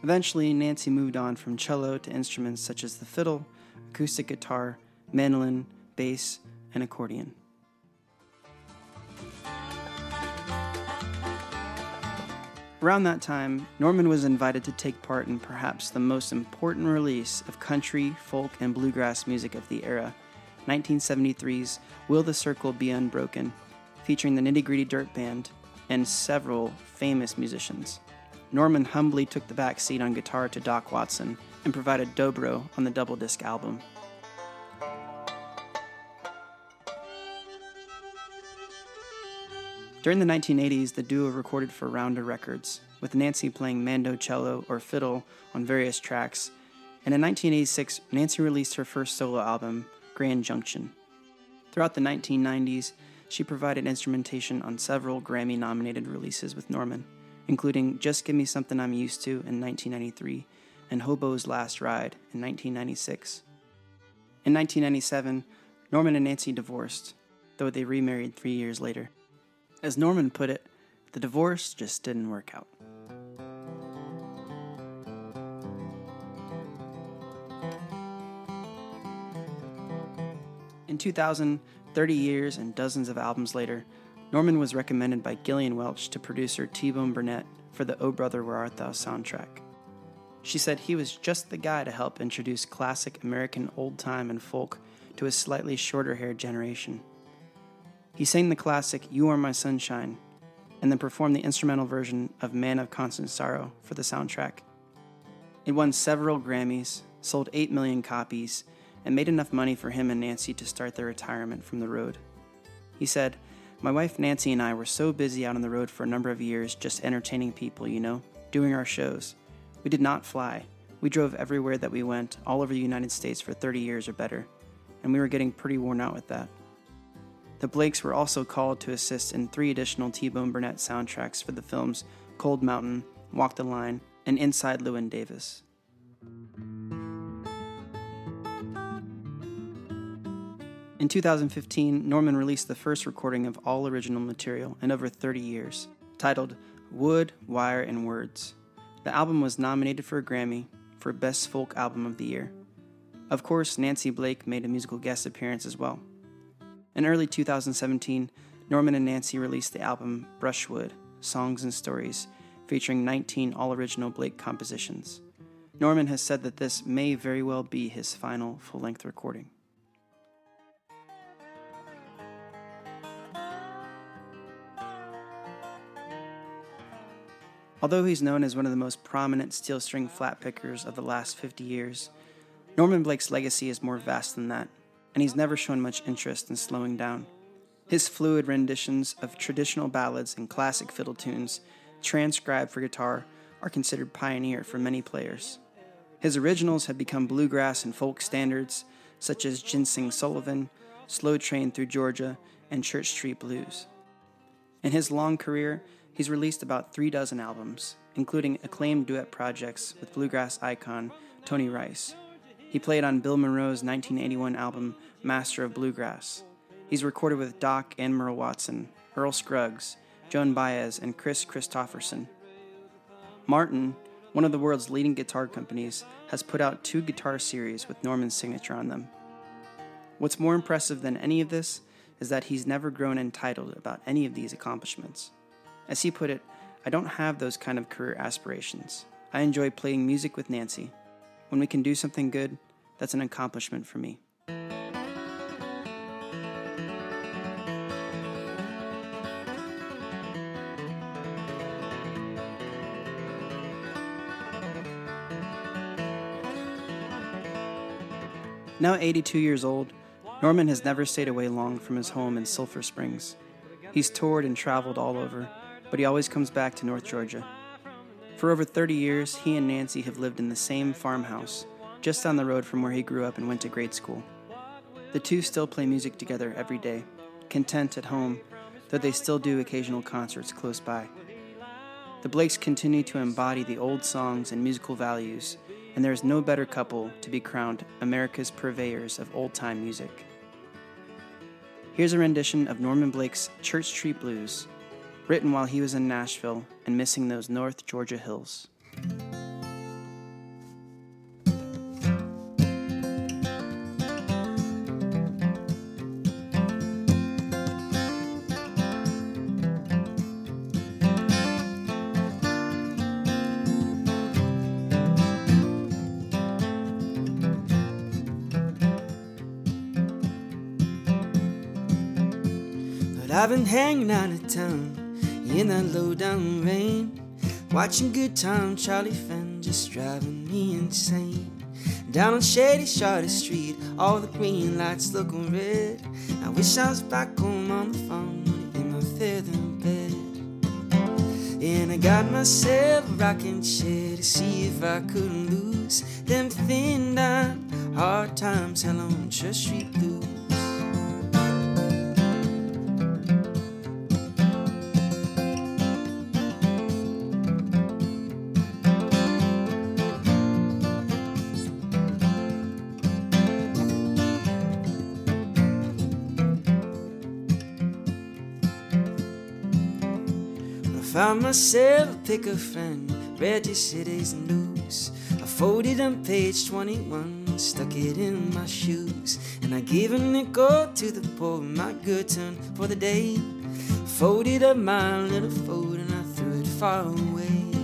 Eventually, Nancy moved on from cello to instruments such as the fiddle, acoustic guitar, mandolin, bass, and accordion. Around that time, Norman was invited to take part in perhaps the most important release of country, folk, and bluegrass music of the era, nineteen seventy-three's Will the Circle Be Unbroken, featuring the Nitty Gritty Dirt Band and several famous musicians. Norman humbly took the back seat on guitar to Doc Watson and provided dobro on the double disc album. During the nineteen eighties, the duo recorded for Rounder Records, with Nancy playing mandocello or fiddle on various tracks, and in nineteen eighty-six, Nancy released her first solo album, Grand Junction. Throughout the nineteen nineties, she provided instrumentation on several Grammy-nominated releases with Norman, including Just Give Me Something I'm Used To in nineteen ninety-three and Hobo's Last Ride in nineteen ninety-six. In nineteen ninety-seven, Norman and Nancy divorced, though they remarried three years later. As Norman put it, the divorce just didn't work out. In two thousand, thirty years and dozens of albums later, Norman was recommended by Gillian Welch to producer T-Bone Burnett for the Oh Brother Where Art Thou soundtrack. She said he was just the guy to help introduce classic American old-time and folk to a slightly shorter-haired generation. He sang the classic You Are My Sunshine and then performed the instrumental version of Man of Constant Sorrow for the soundtrack. It won several Grammys, sold eight million copies, and made enough money for him and Nancy to start their retirement from the road. He said, "My wife Nancy and I were so busy out on the road for a number of years just entertaining people, you know, doing our shows. We did not fly. We drove everywhere that we went, all over the United States for thirty years or better, and we were getting pretty worn out with that. The Blakes were also called to assist in three additional T-Bone Burnett soundtracks for the films Cold Mountain, Walk the Line, and Inside Llewyn Davis. In two thousand fifteen, Norman released the first recording of all original material in over thirty years, titled Wood, Wire, and Words. The album was nominated for a Grammy for Best Folk Album of the Year. Of course, Nancy Blake made a musical guest appearance as well. In early two thousand seventeen, Norman and Nancy released the album Brushwood, Songs and Stories, featuring nineteen all-original Blake compositions. Norman has said that this may very well be his final full-length recording. Although he's known as one of the most prominent steel string flat pickers of the last fifty years, Norman Blake's legacy is more vast than that, and he's never shown much interest in slowing down. His fluid renditions of traditional ballads and classic fiddle tunes, transcribed for guitar, are considered pioneer for many players. His originals have become bluegrass and folk standards, such as Ginseng Sullivan, Slow Train Through Georgia, and Church Street Blues. In his long career, he's released about three dozen albums, including acclaimed duet projects with bluegrass icon Tony Rice. He played on Bill Monroe's nineteen eighty-one album, Master of Bluegrass. He's recorded with Doc and Merle Watson, Earl Scruggs, Joan Baez, and Chris Christopherson. Martin, one of the world's leading guitar companies, has put out two guitar series with Norman's signature on them. What's more impressive than any of this is that he's never grown entitled about any of these accomplishments. As he put it, I don't have those kind of career aspirations. I enjoy playing music with Nancy. When we can do something good, that's an accomplishment for me. Now eighty-two years old, Norman has never stayed away long from his home in Sulphur Springs. He's toured and traveled all over, but he always comes back to North Georgia. For over thirty years, he and Nancy have lived in the same farmhouse, just down the road from where he grew up and went to grade school. The two still play music together every day, content at home, though they still do occasional concerts close by. The Blakes continue to embody the old songs and musical values, and there is no better couple to be crowned America's purveyors of old-time music. Here's a rendition of Norman Blake's Church Street Blues, written while he was in Nashville and missing those North Georgia hills. But I've been hanging out of town in that low-down rain, watching Good Time Charlie Fenn, just driving me insane. Down on Shady Charlotte Street, all the green lights looking red. I wish I was back home on the farm in my feather bed. And I got myself a rocking chair to see if I couldn't lose them thin line hard times hell on Church Street Blues. Found myself a pick-up friend, read yesterday's news. I folded on page twenty-one, stuck it in my shoes. And I gave a nickel to the poor, my good turn for the day. Folded up my little fold and I threw it far away.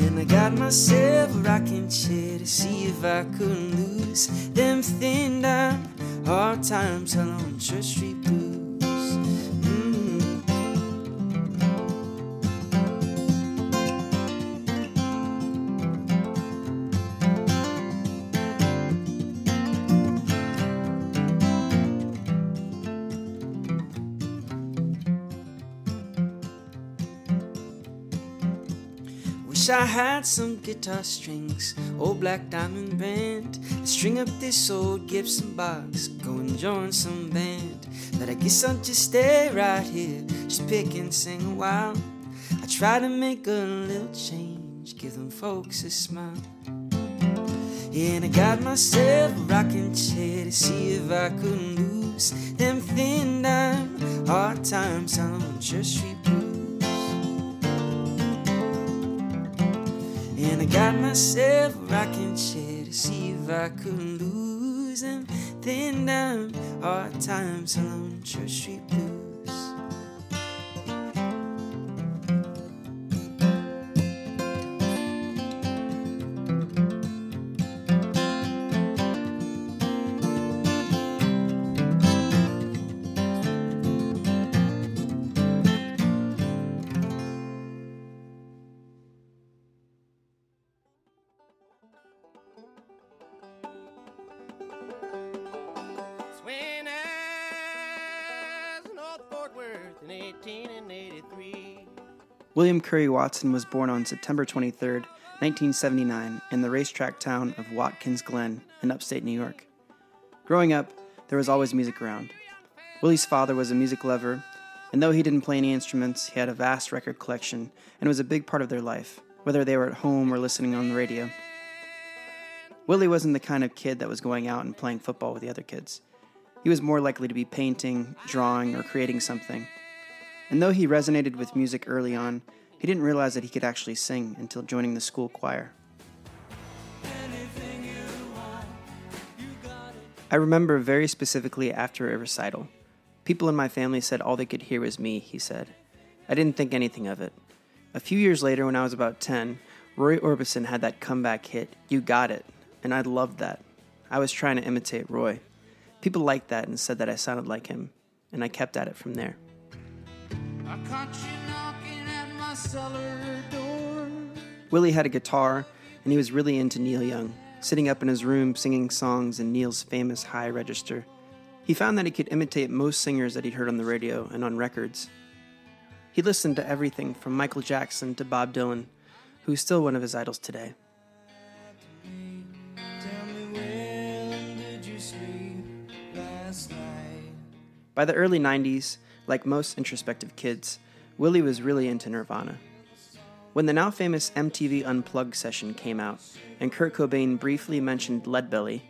And I got myself a rocking chair to see if I couldn't lose them thin dime hard times hell on Church Street Blues. I Wish I had some guitar strings, old black diamond band, and string up this old Gibson box, go and join some band. But I guess I'll just stay right here, just pick and sing a while. I try to make a little change, give them folks a smile. Yeah, and I got myself a rocking chair to see if I couldn't lose them thin dime, hard times on Church Street blues. And I got myself a rocking chair to see if I couldn't lose them thin dime, hard times on Church Street blues. William Curry Watson was born on September twenty-third, nineteen seventy-nine, in the racetrack town of Watkins Glen in upstate New York. Growing up, there was always music around. Willie's father was a music lover, and though he didn't play any instruments, he had a vast record collection and was a big part of their life, whether they were at home or listening on the radio. Willie wasn't the kind of kid that was going out and playing football with the other kids. He was more likely to be painting, drawing, or creating something. And though he resonated with music early on, he didn't realize that he could actually sing until joining the school choir. I remember very specifically after a recital. People in my family said all they could hear was me, he said. I didn't think anything of it. A few years later, when I was about ten, Roy Orbison had that comeback hit, You Got It, and I loved that. I was trying to imitate Roy. People liked that and said that I sounded like him, and I kept at it from there. I caught you knocking at my cellar door. Willie had a guitar, and he was really into Neil Young, sitting up in his room singing songs in Neil's famous high register. He found that he could imitate most singers that he'd heard on the radio and on records. He listened to everything from Michael Jackson to Bob Dylan, who's still one of his idols today. By the early nineties, like most introspective kids, Willie was really into Nirvana. When the now-famous M T V Unplugged session came out and Kurt Cobain briefly mentioned Leadbelly,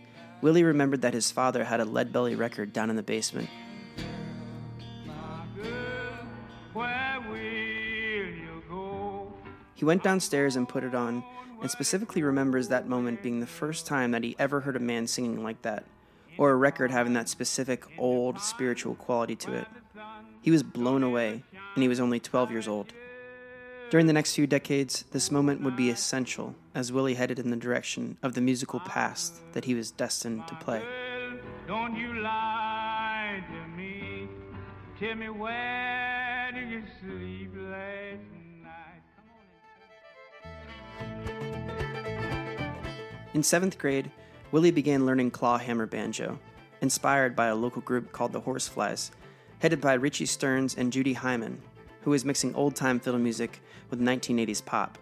Willie remembered that his father had a Leadbelly record down in the basement. He went downstairs and put it on, and specifically remembers that moment being the first time that he ever heard a man singing like that, or a record having that specific old spiritual quality to it. He was blown away, and he was only twelve years old. During the next few decades, this moment would be essential as Willie headed in the direction of the musical past that he was destined to play. Don't you lie to me. Tell me where did you sleep last night? Come on in. In seventh grade, Willie began learning clawhammer banjo, inspired by a local group called the Horseflies, headed by Richie Stearns and Judy Hyman, who was mixing old-time fiddle music with nineteen eighties pop.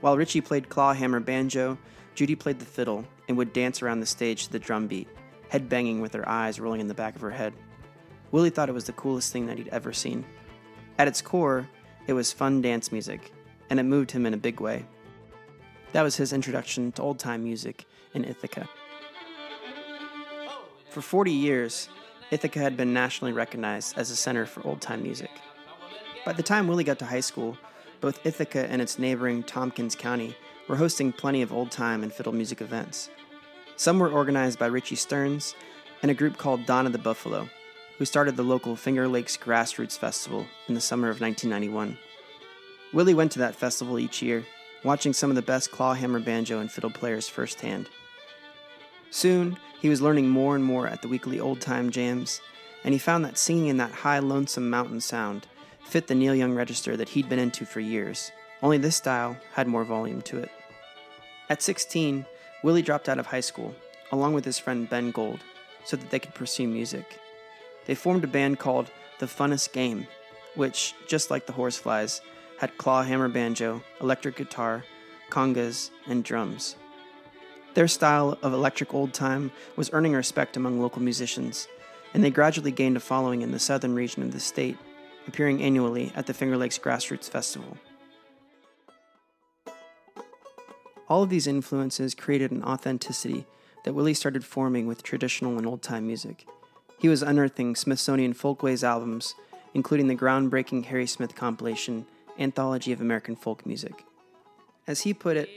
While Richie played clawhammer banjo, Judy played the fiddle and would dance around the stage to the drum beat, headbanging with her eyes rolling in the back of her head. Willie thought it was the coolest thing that he'd ever seen. At its core, it was fun dance music, and it moved him in a big way. That was his introduction to old-time music in Ithaca. For forty years, Ithaca had been nationally recognized as a center for old-time music. By the time Willie got to high school, both Ithaca and its neighboring Tompkins County were hosting plenty of old-time and fiddle music events. Some were organized by Richie Stearns and a group called Don of the Buffalo, who started the local Finger Lakes Grassroots Festival in the summer of nineteen ninety-one. Willie went to that festival each year, watching some of the best clawhammer banjo and fiddle players firsthand. Soon, he was learning more and more at the weekly old-time jams, and he found that singing in that high, lonesome mountain sound fit the Neil Young register that he'd been into for years, only this style had more volume to it. At sixteen, Willie dropped out of high school, along with his friend Ben Gold, so that they could pursue music. They formed a band called The Funnest Game, which, just like the Horseflies, had clawhammer banjo, electric guitar, congas, and drums. Their style of electric old-time was earning respect among local musicians, and they gradually gained a following in the southern region of the state, appearing annually at the Finger Lakes Grassroots Festival. All of these influences created an authenticity that Willie started forming with traditional and old-time music. He was unearthing Smithsonian Folkways albums, including the groundbreaking Harry Smith compilation, Anthology of American Folk Music. As he put it,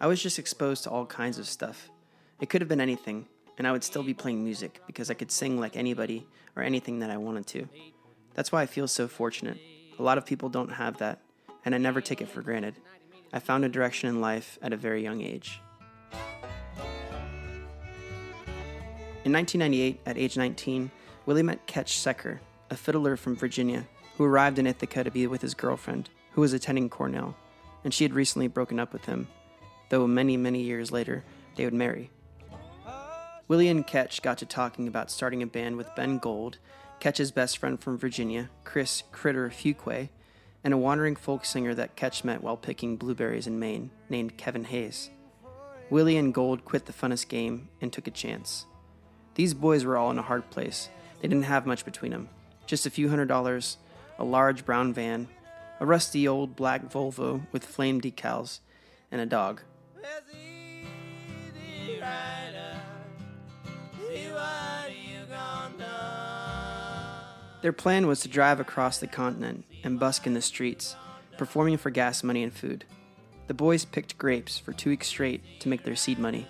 I was just exposed to all kinds of stuff. It could have been anything, and I would still be playing music because I could sing like anybody or anything that I wanted to. That's why I feel so fortunate. A lot of people don't have that, and I never take it for granted. I found a direction in life at a very young age. In nineteen ninety-eight, at age nineteen, Willie met Ketch Secker, a fiddler from Virginia, who arrived in Ithaca to be with his girlfriend, who was attending Cornell, and she had recently broken up with him, though many, many years later, they would marry. Willie and Ketch got to talking about starting a band with Ben Gold, Ketch's best friend from Virginia, Chris Critter Fuquay, and a wandering folk singer that Ketch met while picking blueberries in Maine, named Kevin Hayes. Willie and Gold quit the funnest game and took a chance. These boys were all in a hard place. They didn't have much between them. Just a few hundred dollars, a large brown van, a rusty old black Volvo with flame decals, and a dog. Their plan was to drive across the continent and busk in the streets, performing for gas money and food. The boys picked grapes for two weeks straight to make their seed money.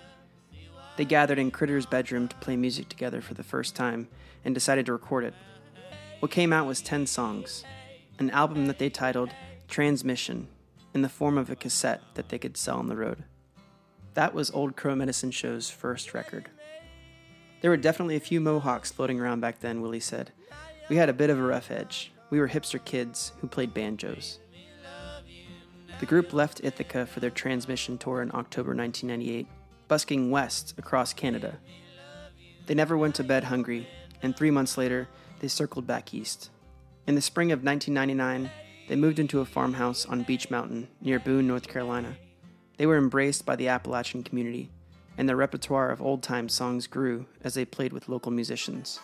They gathered in Critter's bedroom to play music together for the first time and decided to record it. What came out was ten songs, an album that they titled Transmission, in the form of a cassette that they could sell on the road. That was Old Crow Medicine Show's first record. There were definitely a few Mohawks floating around back then, Willie said. We had a bit of a rough edge. We were hipster kids who played banjos. The group left Ithaca for their Transmission tour in October nineteen ninety-eight, busking west across Canada. They never went to bed hungry, and three months later, they circled back east. In the spring of nineteen ninety-nine, they moved into a farmhouse on Beach Mountain near Boone, North Carolina. They were embraced by the Appalachian community, and their repertoire of old-time songs grew as they played with local musicians.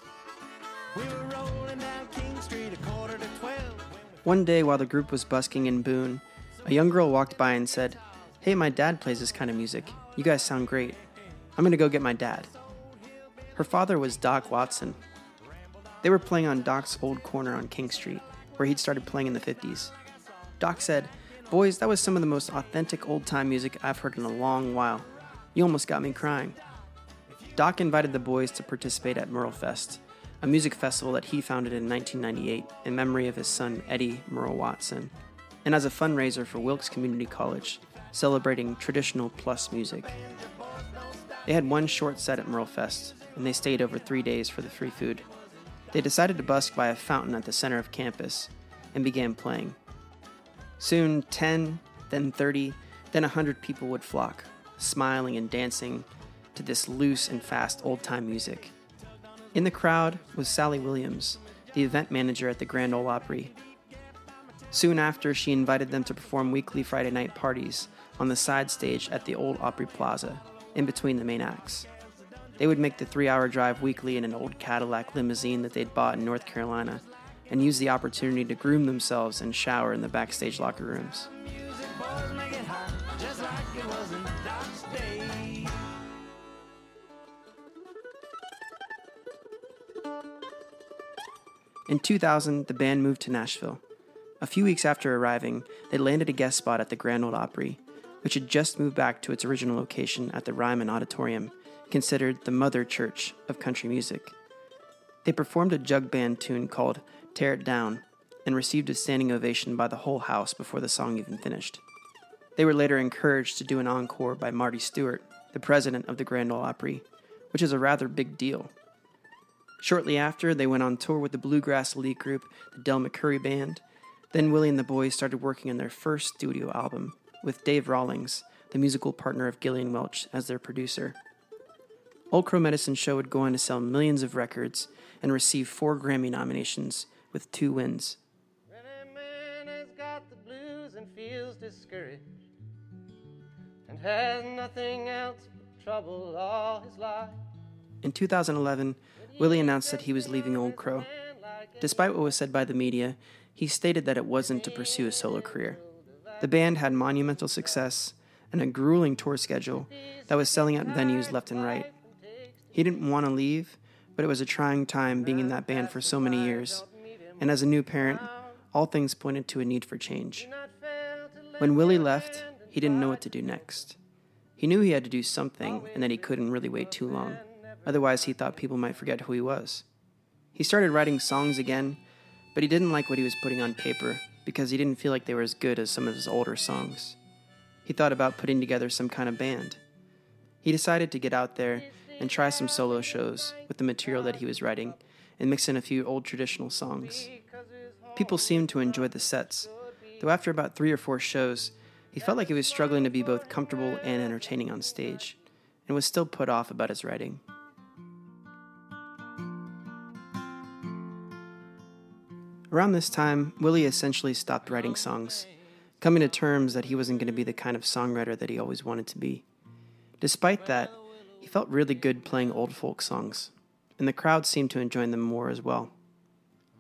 We were rolling down King Street a quarter to twelve. One day while the group was busking in Boone, a young girl walked by and said, "Hey, my dad plays this kind of music. You guys sound great. I'm going to go get my dad." Her father was Doc Watson. They were playing on Doc's old corner on King Street, where he'd started playing in the fifties. Doc said, "Boys, that was some of the most authentic old-time music I've heard in a long while. You almost got me crying." Doc invited the boys to participate at Merle Fest, a music festival that he founded in nineteen ninety-eight in memory of his son Eddie Merle Watson, and as a fundraiser for Wilkes Community College, celebrating traditional plus music. They had one short set at Merle Fest, and they stayed over three days for the free food. They decided to busk by a fountain at the center of campus and began playing. Soon ten, then thirty, then one hundred people would flock, smiling and dancing to this loose and fast old-time music. In the crowd was Sally Williams, the event manager at the Grand Ole Opry. Soon after, she invited them to perform weekly Friday night parties on the side stage at the old Opry Plaza, in between the main acts. They would make the three-hour drive weekly in an old Cadillac limousine that they'd bought in North Carolina, and use the opportunity to groom themselves and shower in the backstage locker rooms. In two thousand, the band moved to Nashville. A few weeks after arriving, they landed a guest spot at the Grand Ole Opry, which had just moved back to its original location at the Ryman Auditorium, considered the mother church of country music. They performed a jug band tune called Tear It Down and received a standing ovation by the whole house before the song even finished. They were later encouraged to do an encore by Marty Stewart, the president of the Grand Ole Opry, which is a rather big deal. Shortly after, they went on tour with the Bluegrass Elite Group, the Del McCurry Band. Then Willie and the boys started working on their first studio album, with Dave Rawlings, the musical partner of Gillian Welch, as their producer. Old Crow Medicine Show would go on to sell millions of records and receive four Grammy nominations with two wins. When a man has got the blues and feels discouraged, and had nothing else but trouble all his life. In two thousand eleven, Willie announced that he was leaving Old Crow. Despite what was said by the media, he stated that it wasn't to pursue a solo career. The band had monumental success and a grueling tour schedule that was selling out venues left and right. He didn't want to leave, but it was a trying time being in that band for so many years, and as a new parent, all things pointed to a need for change. When Willie left, he didn't know what to do next. He knew he had to do something and that he couldn't really wait too long, otherwise he thought people might forget who he was. He started writing songs again, but he didn't like what he was putting on paper because he didn't feel like they were as good as some of his older songs. He thought about putting together some kind of band. He decided to get out there and try some solo shows with the material that he was writing and mix in a few old traditional songs. People seemed to enjoy the sets, though after about three or four shows, he felt like he was struggling to be both comfortable and entertaining on stage, and was still put off about his writing. Around this time, Willie essentially stopped writing songs, coming to terms that he wasn't going to be the kind of songwriter that he always wanted to be. Despite that, he felt really good playing old folk songs, and the crowd seemed to enjoy them more as well.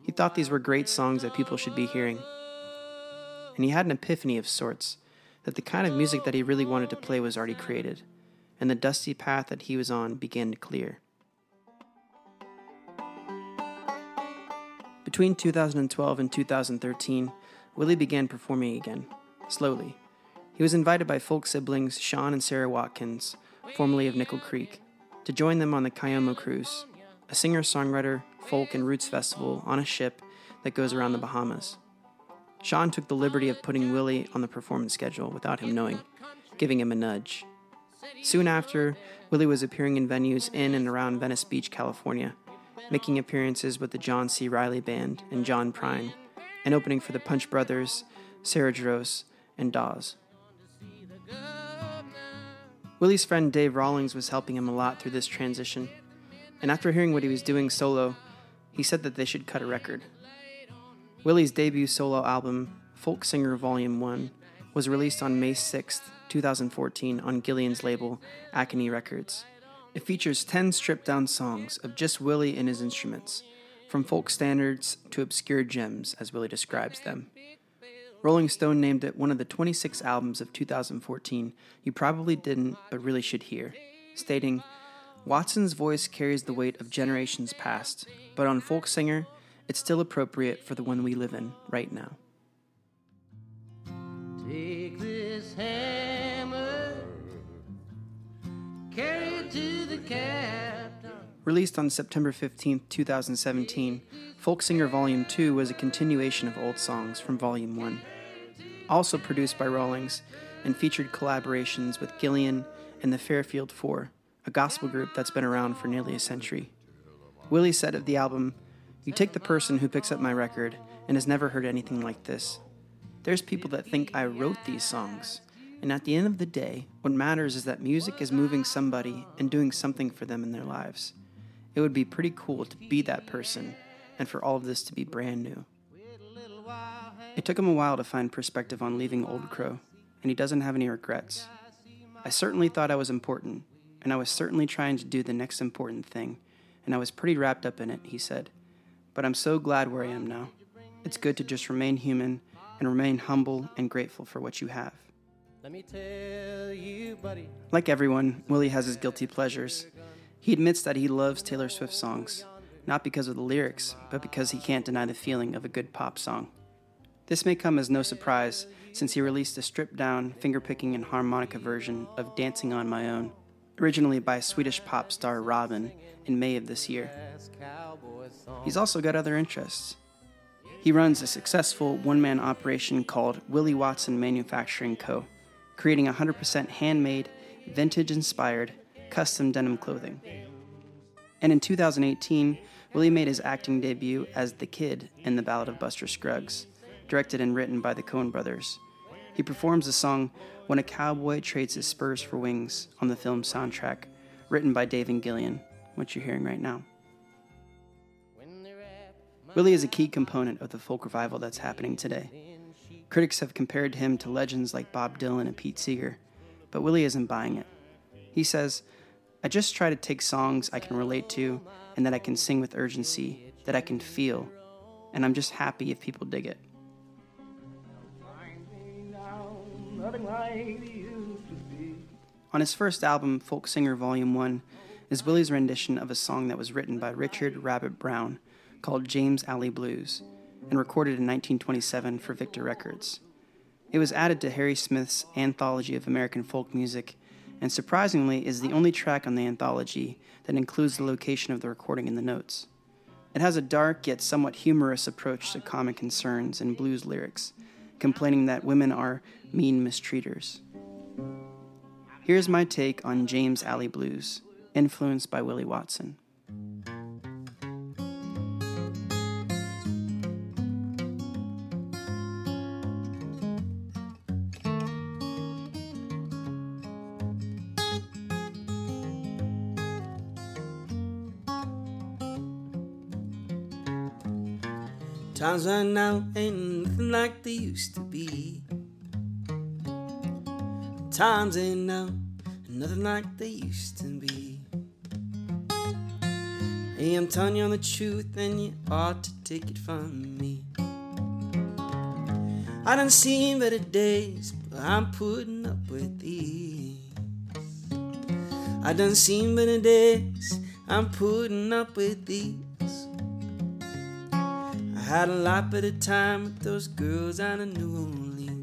He thought these were great songs that people should be hearing. And he had an epiphany of sorts, that the kind of music that he really wanted to play was already created, and the dusty path that he was on began to clear. Between two thousand twelve and two thousand thirteen, Willie began performing again, slowly. He was invited by folk siblings Sean and Sarah Watkins, formerly of Nickel Creek, to join them on the Cayumo Cruise, a singer-songwriter, folk, and roots festival on a ship that goes around the Bahamas. Sean took the liberty of putting Willie on the performance schedule without him knowing, giving him a nudge. Soon after, Willie was appearing in venues in and around Venice Beach, California, making appearances with the John C. Riley Band and John Prine, and opening for the Punch Brothers, Sarah Jaros, and Dawes. Willie's friend Dave Rawlings was helping him a lot through this transition, and after hearing what he was doing solo, he said that they should cut a record. Willie's debut solo album, Folk Singer Volume one, was released on May sixth, two thousand fourteen on Gillian's label, Acony Records. It features ten stripped-down songs of just Willie and his instruments, from folk standards to obscure gems, as Willie describes them. Rolling Stone named it one of the twenty-six albums of two thousand fourteen you probably didn't but really should hear, stating, "Watson's voice carries the weight of generations past, but on Folk Singer, it's still appropriate for the one we live in right now." Take this hammer, carry it to the captain. Released on September fifteenth, two thousand seventeen, Folk Singer Volume two was a continuation of old songs from Volume one. Also produced by Rawlings and featured collaborations with Gillian and the Fairfield Four, a gospel group that's been around for nearly a century. Willie said of the album, "You take the person who picks up my record and has never heard anything like this. There's people that think I wrote these songs, and at the end of the day, what matters is that music is moving somebody and doing something for them in their lives. It would be pretty cool to be that person, and for all of this to be brand new." It took him a while to find perspective on leaving Old Crow, and he doesn't have any regrets. "I certainly thought I was important, and I was certainly trying to do the next important thing, and I was pretty wrapped up in it," he said. "But I'm so glad where I am now. It's good to just remain human and remain humble and grateful for what you have." Let me tell you, buddy. Like everyone, Willie has his guilty pleasures. He admits that he loves Taylor Swift songs, not because of the lyrics, but because he can't deny the feeling of a good pop song. This may come as no surprise, since he released a stripped-down, finger-picking and harmonica version of Dancing on My Own, originally by Swedish pop star Robin, in May of this year. He's also got other interests. He runs a successful one-man operation called Willie Watson Manufacturing Co., creating one hundred percent handmade, vintage-inspired, custom denim clothing. And in two thousand eighteen, Willie made his acting debut as The Kid in The Ballad of Buster Scruggs, directed and written by the Coen brothers. He performs the song When a Cowboy Trades His Spurs for Wings on the film soundtrack, written by Dave and Gillian, which you're hearing right now. Willie is a key component of the folk revival that's happening today. Critics have compared him to legends like Bob Dylan and Pete Seeger, but Willie isn't buying it. He says, I just try to take songs I can relate to and that I can sing with urgency, that I can feel, and I'm just happy if people dig it. On his first album, Folk Singer Volume one, is Willie's rendition of a song that was written by Richard Rabbit Brown called James Alley Blues and recorded in nineteen twenty-seven for Victor Records. It was added to Harry Smith's Anthology of American Folk Music and surprisingly is the only track on the anthology that includes the location of the recording in the notes. It has a dark yet somewhat humorous approach to common concerns in blues lyrics, complaining that women are mean mistreaters. Here's my take on James Alley Blues, influenced by Willie Watson. Times right now ain't nothing like they used to be. Times ain't now nothing like they used to be. Hey, I'm telling you on the truth, and you ought to take it from me. I done seen better days, but I'm putting up with these. I done seen better days, I'm putting up with these. I had a lot better time with those girls out of New Orleans.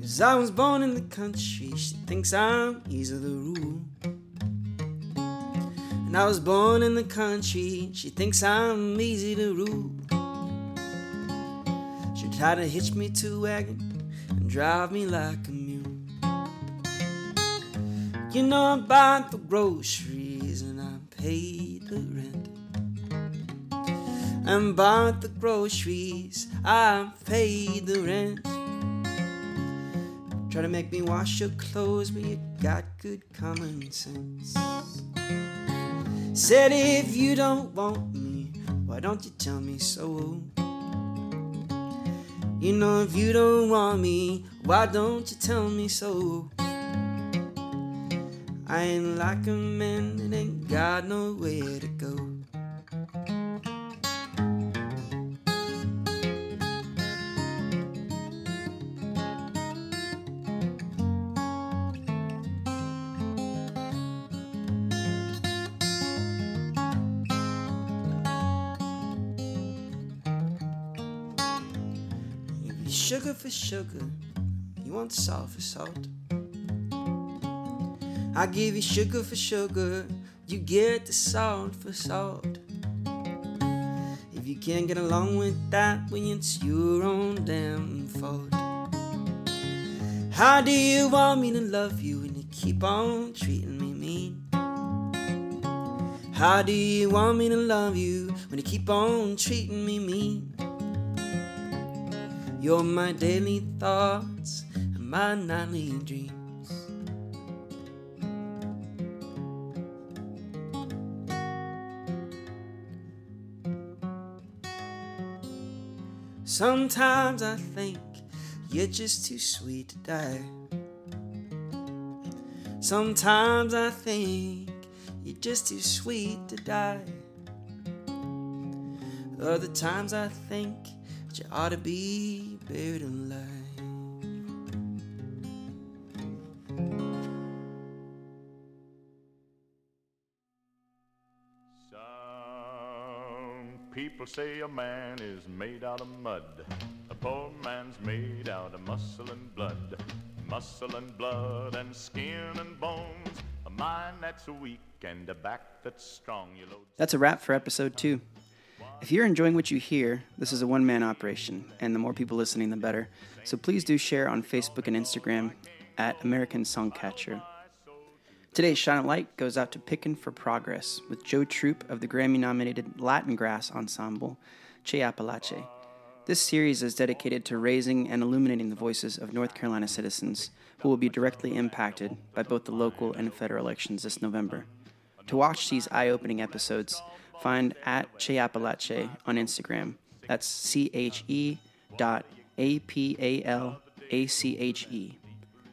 Cause I was born in the country, she thinks I'm easy to rule. I was born in the country, she thinks I'm easy to rule. She tried to hitch me to a wagon and drive me like a mule. You know I bought the groceries and I paid the rent. And bought the groceries, I paid the rent. Try to make me wash your clothes, but you got good common sense. Said if you don't want me, why don't you tell me so? You know if you don't want me, why don't you tell me so? I ain't like a man that ain't got nowhere to go. Sugar for sugar, you want salt for salt. I give you sugar for sugar, you get the salt for salt. If you can't get along with that, well, it's your own damn fault. How do you want me to love you when you keep on treating me mean? How do you want me to love you when you keep on treating me mean? You're my daily thoughts and my nightly dreams. Sometimes I think you're just too sweet to die. Sometimes I think you're just too sweet to die. Other times I think you ought to be buried alive. Some people say a man is made out of mud. A poor man's made out of muscle and blood. Muscle and blood and skin and bones. A mind that's weak and a back that's strong. You load... That's a wrap for episode two. If you're enjoying what you hear, this is a one-man operation, and the more people listening, the better. So please do share on Facebook and Instagram at American Songcatcher. Today's Shine a Light goes out to Pickin' for Progress with Joe Troop of the Grammy-nominated Latin Grass Ensemble, Che Apalache. This series is dedicated to raising and illuminating the voices of North Carolina citizens who will be directly impacted by both the local and federal elections this November. To watch these eye-opening episodes, find at Cheapalache on Instagram. That's C-H-E dot A P A L A C H E.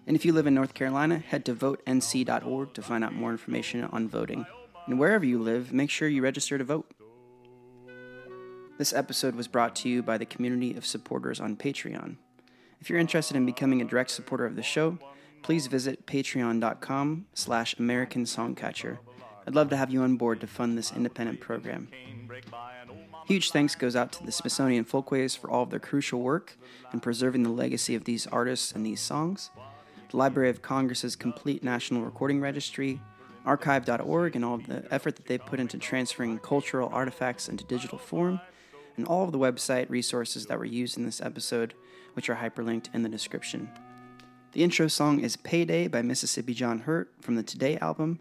And if you live in North Carolina, head to vote N C dot org to find out more information on voting. And wherever you live, make sure you register to vote. This episode was brought to you by the community of supporters on Patreon. If you're interested in becoming a direct supporter of the show, please visit patreon.com slash American Songcatcher. I'd love to have you on board to fund this independent program. Huge thanks goes out to the Smithsonian Folkways for all of their crucial work in preserving the legacy of these artists and these songs, the Library of Congress's complete national recording registry, archive dot org, and all of the effort that they put into transferring cultural artifacts into digital form, and all of the website resources that were used in this episode, which are hyperlinked in the description. The intro song is Payday by Mississippi John Hurt from the Today album.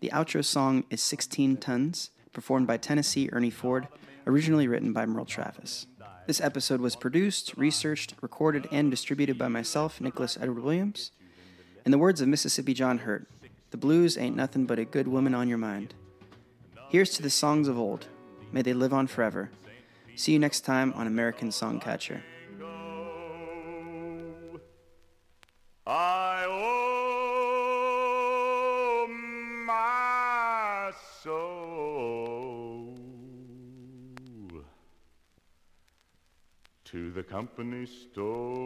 The outro song is sixteen tons, performed by Tennessee Ernie Ford, originally written by Merle Travis. This episode was produced, researched, recorded, and distributed by myself, Nicholas Edward Williams. In the words of Mississippi John Hurt, the blues ain't nothing but a good woman on your mind. Here's to the songs of old. May they live on forever. See you next time on American Songcatcher. I owe my soul to the company store.